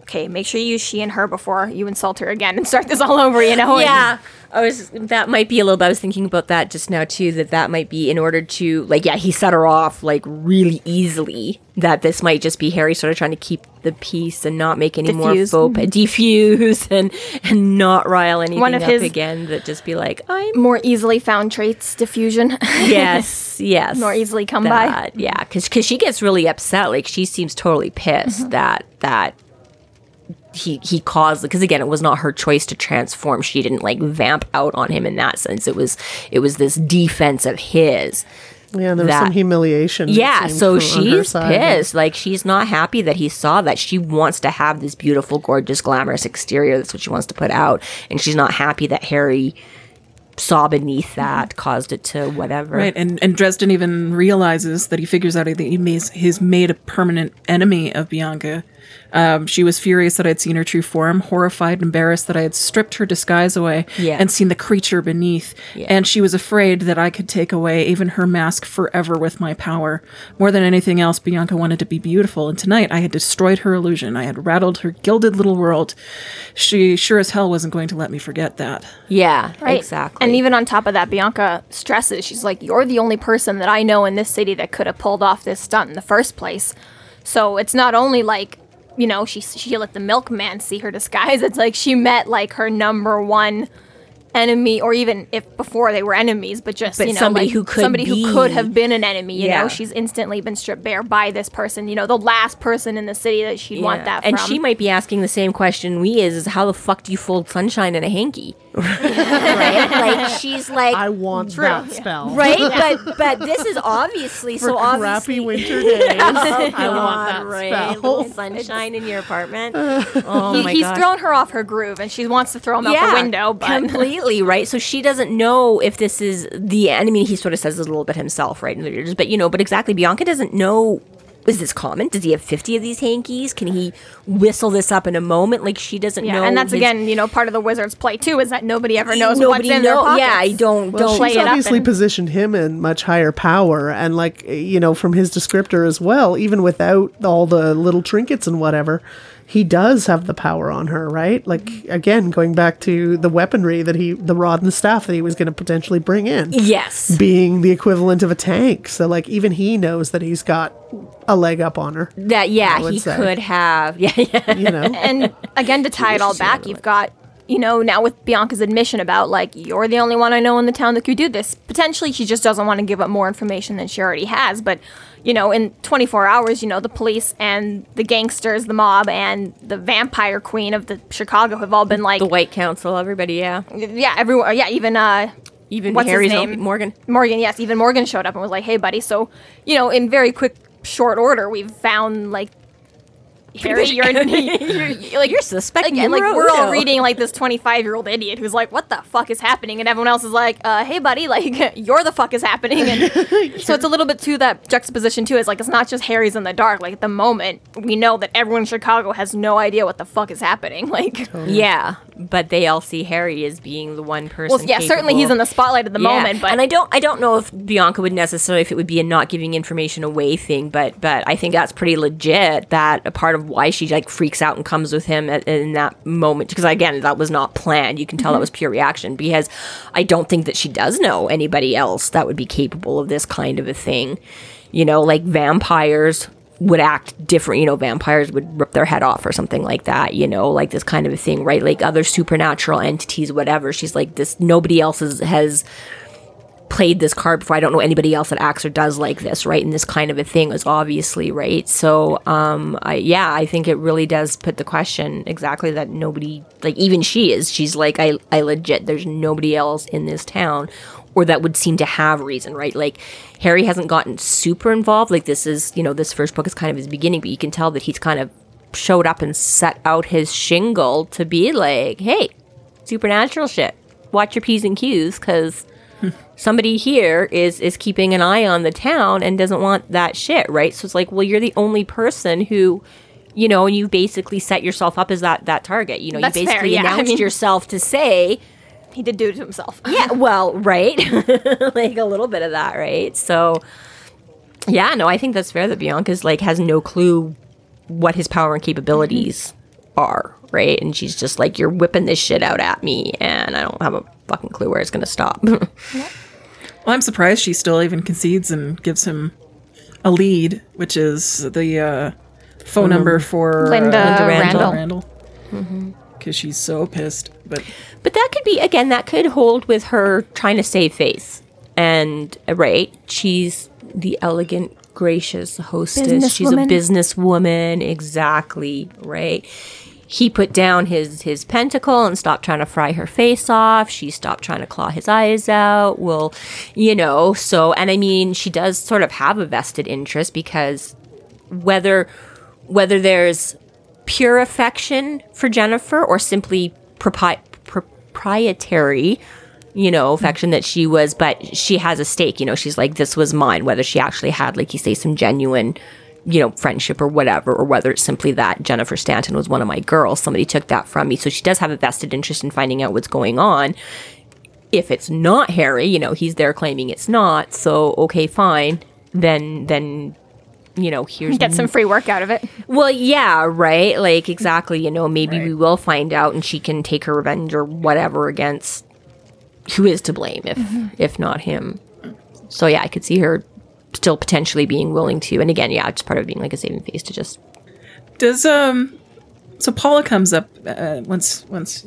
okay, make sure you use she and her before you insult her again and start this all over, you know? Yeah. I was, that might be a little bit, I was thinking about that just now too, that that might be in order to, like, yeah, he set her off, like, really easily, that this might just be Harry sort of trying to keep the peace and not make any diffuse. more faux pas, mm-hmm. diffuse and, and not rile anything One of up his again, that just be like, I'm... More easily found traits, diffusion. Yes, yes. More easily come that, by. Yeah, because because she gets really upset, like, she seems totally pissed mm-hmm. that that... he he caused, because again, it was not her choice to transform. She didn't like vamp out on him in that sense. It was it was this defense of his. Yeah, there that, was some humiliation. Yeah, so she's pissed. Like, she's not happy that he saw that. She wants to have this beautiful, gorgeous, glamorous exterior. That's what she wants to put out. And she's not happy that Harry saw beneath that caused it to whatever. Right, and, and Dresden even realizes that he figures out that he made, he's made a permanent enemy of Bianca. Um, she was furious that I had seen her true form, horrified and embarrassed that I had stripped her disguise away yeah. and seen the creature beneath. Yeah. And she was afraid that I could take away even her mask forever with my power. More than anything else, Bianca wanted to be beautiful. And tonight I had destroyed her illusion. I had rattled her gilded little world. She sure as hell wasn't going to let me forget that. Yeah, right. Exactly. And even on top of that, Bianca stresses, she's like, you're the only person that I know in this city that could have pulled off this stunt in the first place. So it's not only like, you know, she she let the milkman see her disguise. It's like she met, like, her number one enemy, or even if before they were enemies, but just, but you know, somebody, like, who could somebody be. who could have been an enemy, you yeah. know? She's instantly been stripped bare by this person, you know, the last person in the city that she'd yeah. want that and from. And she might be asking the same question we is, is how the fuck do you fold sunshine in a hanky? Right? Like, she's like, I want true. that spell. Right? Yeah. But but this is obviously For so obviously. crappy winter days. Oh, I want that right. spell. Sunshine in your apartment. Oh he, my He's gosh. thrown her off her groove, and she wants to throw him yeah, out the window. But completely, right? So she doesn't know if this is the end. I mean, he sort of says it a little bit himself, right? But, you know, but exactly, Bianca doesn't know. Is this common? Does he have fifty of these hankies? Can he whistle this up in a moment? Like, she doesn't yeah, know. And that's, his, again, you know, part of the wizard's play, too, is that nobody ever knows nobody what's in know, their pockets. Yeah, I don't, well, don't play it up. She's obviously positioned him in much higher power. And, like, you know, from his descriptor as well, even without all the little trinkets and whatever, he does have the power on her, right? Like, again, going back to the weaponry that he, the rod and the staff that he was going to potentially bring in. Yes. Being the equivalent of a tank. So, like, even he knows that he's got a leg up on her. That yeah, he say. could have. Yeah, yeah. You know. And again, to tie it all back, you've got, you know, now with Bianca's admission about, like, you're the only one I know in the town that could do this. Potentially, she just doesn't want to give up more information than she already has. But, you know, in twenty-four hours, you know, the police and the gangsters, the mob, and the vampire queen of the Chicago have all been like the White Council. Everybody, yeah, yeah, everyone, yeah, even. Uh, even what's Harry's his name? Own, Morgan. Morgan, yes, even Morgan showed up and was like, "Hey, buddy." So, you know, in very quick. short order, we've found, like, Harry, you're, you're, you're like you're suspecting, like, and like we're all reading like this twenty-five year old idiot who's like, what the fuck is happening, and everyone else is like, uh hey buddy, like, you're the fuck is happening. And so it's a little bit too that juxtaposition too, is like, it's not just Harry's in the dark. Like, at the moment we know that everyone in Chicago has no idea what the fuck is happening, like totally. yeah but they all see Harry as being the one person well yeah capable. Certainly he's in the spotlight at the yeah. moment, but and I don't I don't know if Bianca would necessarily, if it would be a not giving information away thing, but but I think that's pretty legit, that a part of why she, like, freaks out and comes with him at, in that moment, because again, that was not planned. You can tell mm-hmm. that was pure reaction, because I don't think that she does know anybody else that would be capable of this kind of a thing. You know, like, vampires would act different, you know, vampires would rip their head off or something like that, you know, like this kind of a thing, right? Like other supernatural entities, whatever. She's like, this, nobody else has, has played this card before. I don't know anybody else that acts or does like this, right? And this kind of a thing is obviously, right? So, um, I, yeah, I think it really does put the question exactly that nobody, like, even she is, she's like, I, I legit, there's nobody else in this town or that would seem to have reason, right? Like, Harry hasn't gotten super involved. Like, this is, you know, this first book is kind of his beginning, but you can tell that he's kind of showed up and set out his shingle to be like, hey, supernatural shit, watch your P's and Q's, because somebody here is is keeping an eye on the town and doesn't want that shit, right? So it's like, well, you're the only person who, you know, and you basically set yourself up as that that target. You know, That's you basically fair, yeah. announced I mean, yourself to say he did do it to himself. Yeah, well, right, like a little bit of that, right? So, yeah, no, I think that's fair that Bianca's like has no clue what his power and capabilities mm-hmm. are, right? And she's just like, you're whipping this shit out at me, and I don't have a fucking clue where it's going to stop. Yep. Well, I'm surprised she still even concedes and gives him a lead, which is the uh, phone mm-hmm. number for Linda, uh, Linda Randall. Randall. Mm-hmm. Because she's so pissed. But but that could be, again, that could hold with her trying to save face. And, right, she's the elegant, gracious hostess. She's a businesswoman. Exactly, right. He put down his, his pentacle and stopped trying to fry her face off. She stopped trying to claw his eyes out. Well, you know, so, and I mean, she does sort of have a vested interest, because whether whether there's pure affection for Jennifer or simply propri- proprietary you know, affection that she was, but she has a stake, you know, she's like, this was mine, whether she actually had, like you say, some genuine, you know, friendship or whatever, or whether it's simply that Jennifer Stanton was one of my girls, somebody took that from me. So she does have a vested interest in finding out what's going on. If it's not Harry, you know, he's there claiming it's not, so okay, fine, then, then, you know, here's... Get some free work out of it. Well, yeah, right? Like, exactly, you know, maybe right. we will find out and she can take her revenge or whatever against who is to blame, if mm-hmm. if not him. So, yeah, I could see her still potentially being willing to. And again, yeah, it's part of being like a saving face to just... Does, um... So Paula comes up uh, once once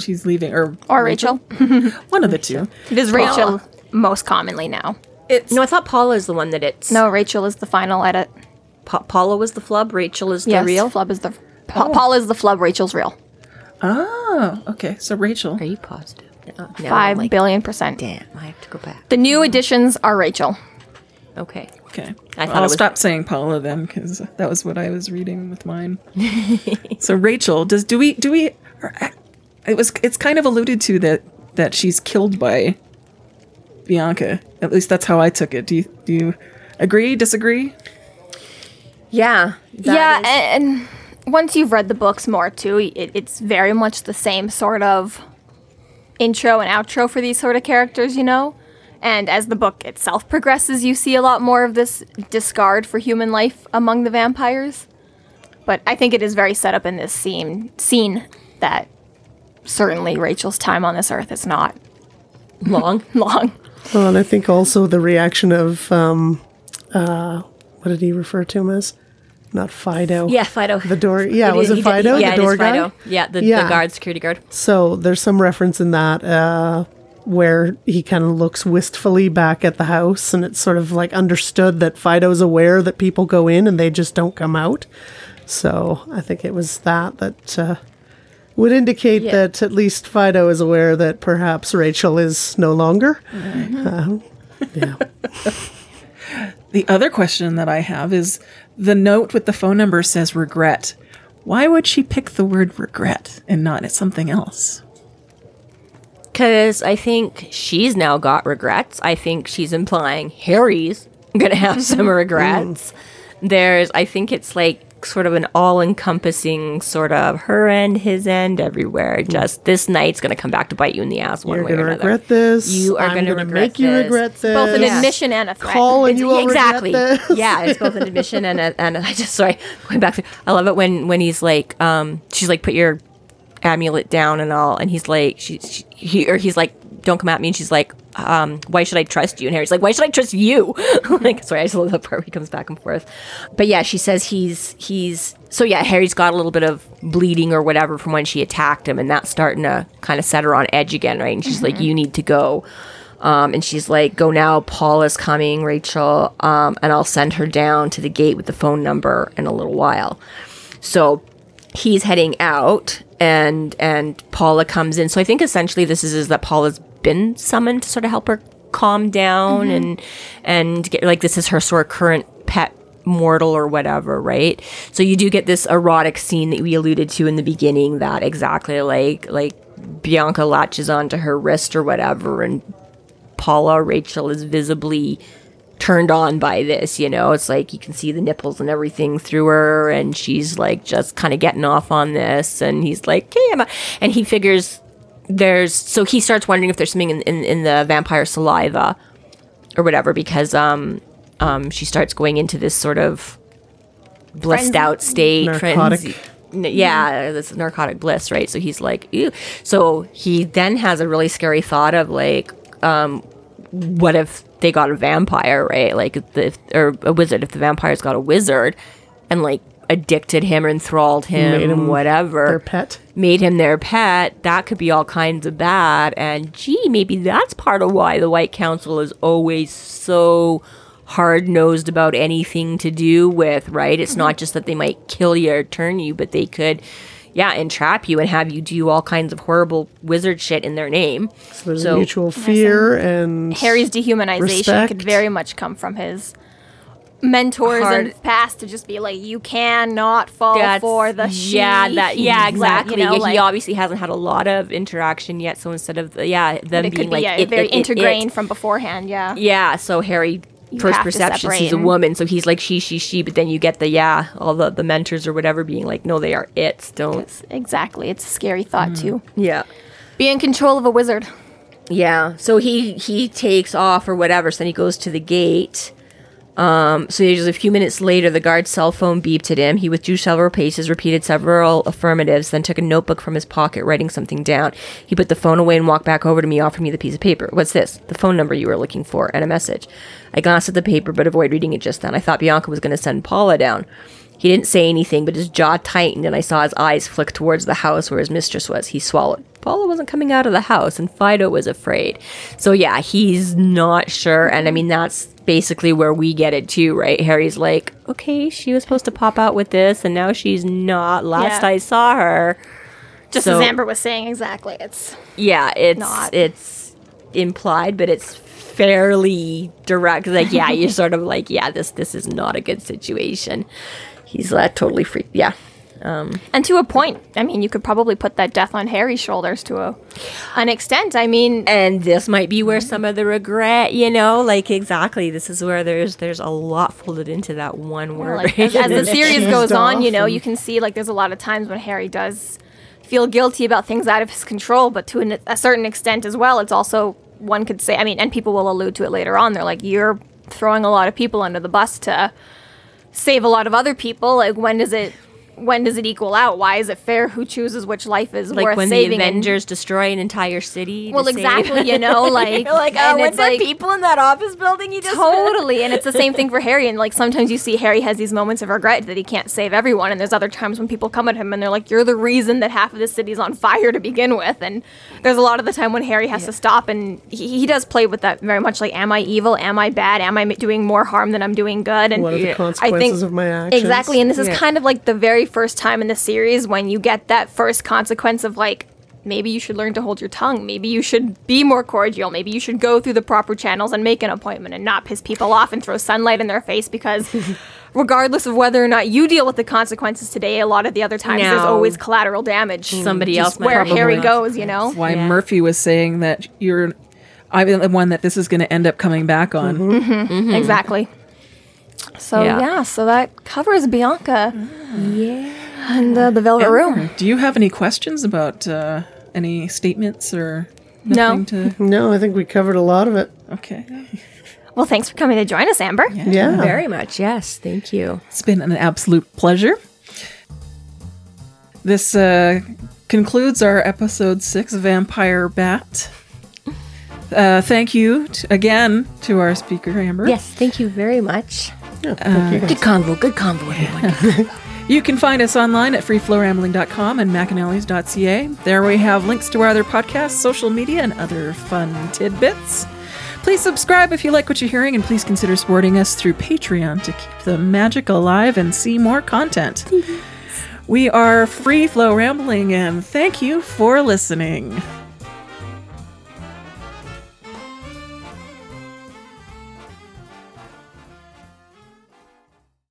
she's leaving, or... Or Rachel. Rachel. One of the two. It is Rachel Paula. Most commonly now. It's no, I thought Paula is the one that it's... No, Rachel is the final edit. Pa- Paula was the flub, Rachel is the yes. real? Flub is the... Pa- oh. Paula is the flub, Rachel's real. Oh, okay. So Rachel... Are you positive? No, Five like, billion percent. Damn, I have to go back. The new additions are Rachel. Okay. Okay. I well, I'll stop saying Paula then, because that was what I was reading with mine. So Rachel, does do we... do we? It was. It's kind of alluded to that that she's killed by... Bianca. At least that's how I took it. Do you, do you agree, disagree? Yeah. Yeah, and, and once you've read the books more, too, it, it's very much the same sort of intro and outro for these sort of characters, you know? And as the book itself progresses, you see a lot more of this discard for human life among the vampires. But I think it is very set up in this scene, scene that certainly Rachel's time on this earth is not long. long. Well, and I think also the reaction of, um, uh, what did he refer to him as? Not Fido. Yeah, Fido. The door. Yeah, it, was it Fido? Did, yeah, the door guy? Fido. Yeah, the, yeah, the guard, security guard. So there's some reference in that uh, where he kind of looks wistfully back at the house, and it's sort of like understood that Fido's aware that people go in and they just don't come out. So I think it was that that... Uh, would indicate yeah. that at least Fido is aware that perhaps Rachel is no longer. Mm-hmm. Uh, yeah. The other question that I have is the note with the phone number says regret. Why would she pick the word regret and not it's something else? Because I think she's now got regrets. I think she's implying Harry's going to have some regrets. Mm. There's, I think it's like, sort of an all-encompassing sort of her end, his end, everywhere. Just this night's going to come back to bite you in the ass one You're way or another. You're going to regret this. You are going to make you this. regret this. Both an yeah. admission and a threat. Call and you will exactly. regret this. Yeah, it's both an admission and a, and a, I just sorry going back. To, I love it when when he's like, um, she's like, put your amulet down and all, and he's like, she, she he or he's like, don't come at me, and she's like, um, why should I trust you? And Harry's like, why should I trust you? Like, sorry, I just love that part where he comes back and forth. But yeah, she says he's, he's, so yeah, Harry's got a little bit of bleeding or whatever from when she attacked him, and that's starting to kind of set her on edge again, right? And she's mm-hmm. like, you need to go. Um, and she's like, go now, Paul is coming, Rachel, um, and I'll send her down to the gate with the phone number in a little while. So he's heading out, and, and Paula comes in. So I think essentially this is, is that Paula's been summoned to sort of help her calm down mm-hmm. and and get, like, this is her sort of current pet mortal or whatever, right? So you do get this erotic scene that we alluded to in the beginning, that exactly like like Bianca latches onto her wrist or whatever, and Paula, Rachel, is visibly turned on by this, you know? It's like you can see the nipples and everything through her, and she's like just kind of getting off on this, and he's like, hey, I'm a-, and he figures There's so he starts wondering if there's something in, in, in the vampire saliva or whatever, because um um she starts going into this sort of blissed out state, narcotic. Frenzy, yeah, this narcotic bliss, right? So he's like, ew. So he then has a really scary thought of like, um, what if they got a vampire, right? Like if the, if, or a wizard. If the vampires got a wizard, and like. Addicted him or enthralled him, him whatever their pet made him their pet, that could be all kinds of bad. And gee, maybe that's part of why the White Council is always so hard-nosed about anything to do with, right? It's mm-hmm. not just that they might kill you or turn you, but they could yeah entrap you and have you do all kinds of horrible wizard shit in their name. So there's so, mutual fear, and Harry's dehumanization respect. Could very much come from his mentors hard. in the past to just be like, you cannot fall That's, for the she. Yeah, that, yeah, exactly. Like, you know, yeah, like, he obviously hasn't had a lot of interaction yet, so instead of, the, yeah, them being be, like, yeah, it, very it, ingrained it, it, from beforehand, yeah. Yeah, so Harry, you first perception, she's a woman, so he's like, she, she, she, but then you get the, yeah, all the, the mentors or whatever being like, no, they are it's, don't. Exactly, it's a scary thought, mm. too. Yeah. Be in control of a wizard. Yeah, so he, he takes off or whatever, so then he goes to the gate. Um, so just a few minutes later, the guard's cell phone beeped at him. He withdrew several paces, repeated several affirmatives, then took a notebook from his pocket, writing something down. He put the phone away and walked back over to me, offered me the piece of paper. What's this? The phone number you were looking for, and a message. I glanced at the paper, but avoided reading it just then. I thought Bianca was going to send Paula down. He didn't say anything, but his jaw tightened, and I saw his eyes flick towards the house where his mistress was. He swallowed. Paula wasn't coming out of the house, and Fido was afraid. So yeah, he's not sure, and I mean, that's basically where we get it too, right? Harry's like, okay, she was supposed to pop out with this, and now she's not. Last yeah. I saw her. Just so, as Amber was saying, exactly. It's yeah, it's not. It's implied, but it's fairly direct. Like, yeah, you're sort of like, yeah, this this is not a good situation. He's like, totally freaked. Yeah. Um, and to a point, I mean, you could probably put that death on Harry's shoulders to a, an extent. I mean, and this might be where some of the regret, you know, like exactly. This is where there's there's a lot folded into that one word. Like, as, as the series goes on, you know, you can see like there's a lot of times when Harry does feel guilty about things out of his control, but to an, a certain extent as well, it's also one could say. I mean, and people will allude to it later on. They're like, you're throwing a lot of people under the bus to save a lot of other people. Like, when does it? When does it equal out? Why is it fair? Who chooses which life is like worth saving? Like when the Avengers and, destroy an entire city. Well, exactly, save. you know, like... You're like, oh, what's like, that people in that office building you just... Totally, and it's the same thing for Harry, and like sometimes you see Harry has these moments of regret that he can't save everyone, and there's other times when people come at him and they're like, you're the reason that half of the city's on fire to begin with, and there's a lot of the time when Harry has yeah. to stop, and he, he does play with that very much, like, am I evil? Am I bad? Am I doing more harm than I'm doing good? And what are the consequences I think, of my actions? Exactly, and this is yeah. kind of like the very first time in the series when you get that first consequence of like, maybe you should learn to hold your tongue, maybe you should be more cordial, maybe you should go through the proper channels and make an appointment and not piss people off and throw sunlight in their face, because regardless of whether or not you deal with the consequences today, a lot of the other times no. there's always collateral damage, somebody else where Harry not. goes, you know. That's why yeah. Murphy was saying that you're I'm the one that this is going to end up coming back on. Mm-hmm. Mm-hmm. Exactly. So, yeah. yeah, so that covers Bianca. Yeah. And uh, the Velvet and Room. Do you have any questions about uh, any statements or nothing? No. To... No, I think we covered a lot of it. Okay. Well, thanks for coming to join us, Amber. Yeah. yeah. Very much, yes. Thank you. It's been an absolute pleasure. This uh, concludes our episode six, Vampire Bat. Uh, thank you t- again to our speaker, Amber. Yes, thank you very much. Oh, uh, good convo, good convo, everyone. You can find us online at free flow rambling dot com and mc analy's dot c a. There we have links to our other podcasts, social media, and other fun tidbits. Please subscribe if you like what you're hearing, and please consider supporting us through Patreon to keep the magic alive and see more content. We are Free Flow Rambling, and thank you for listening.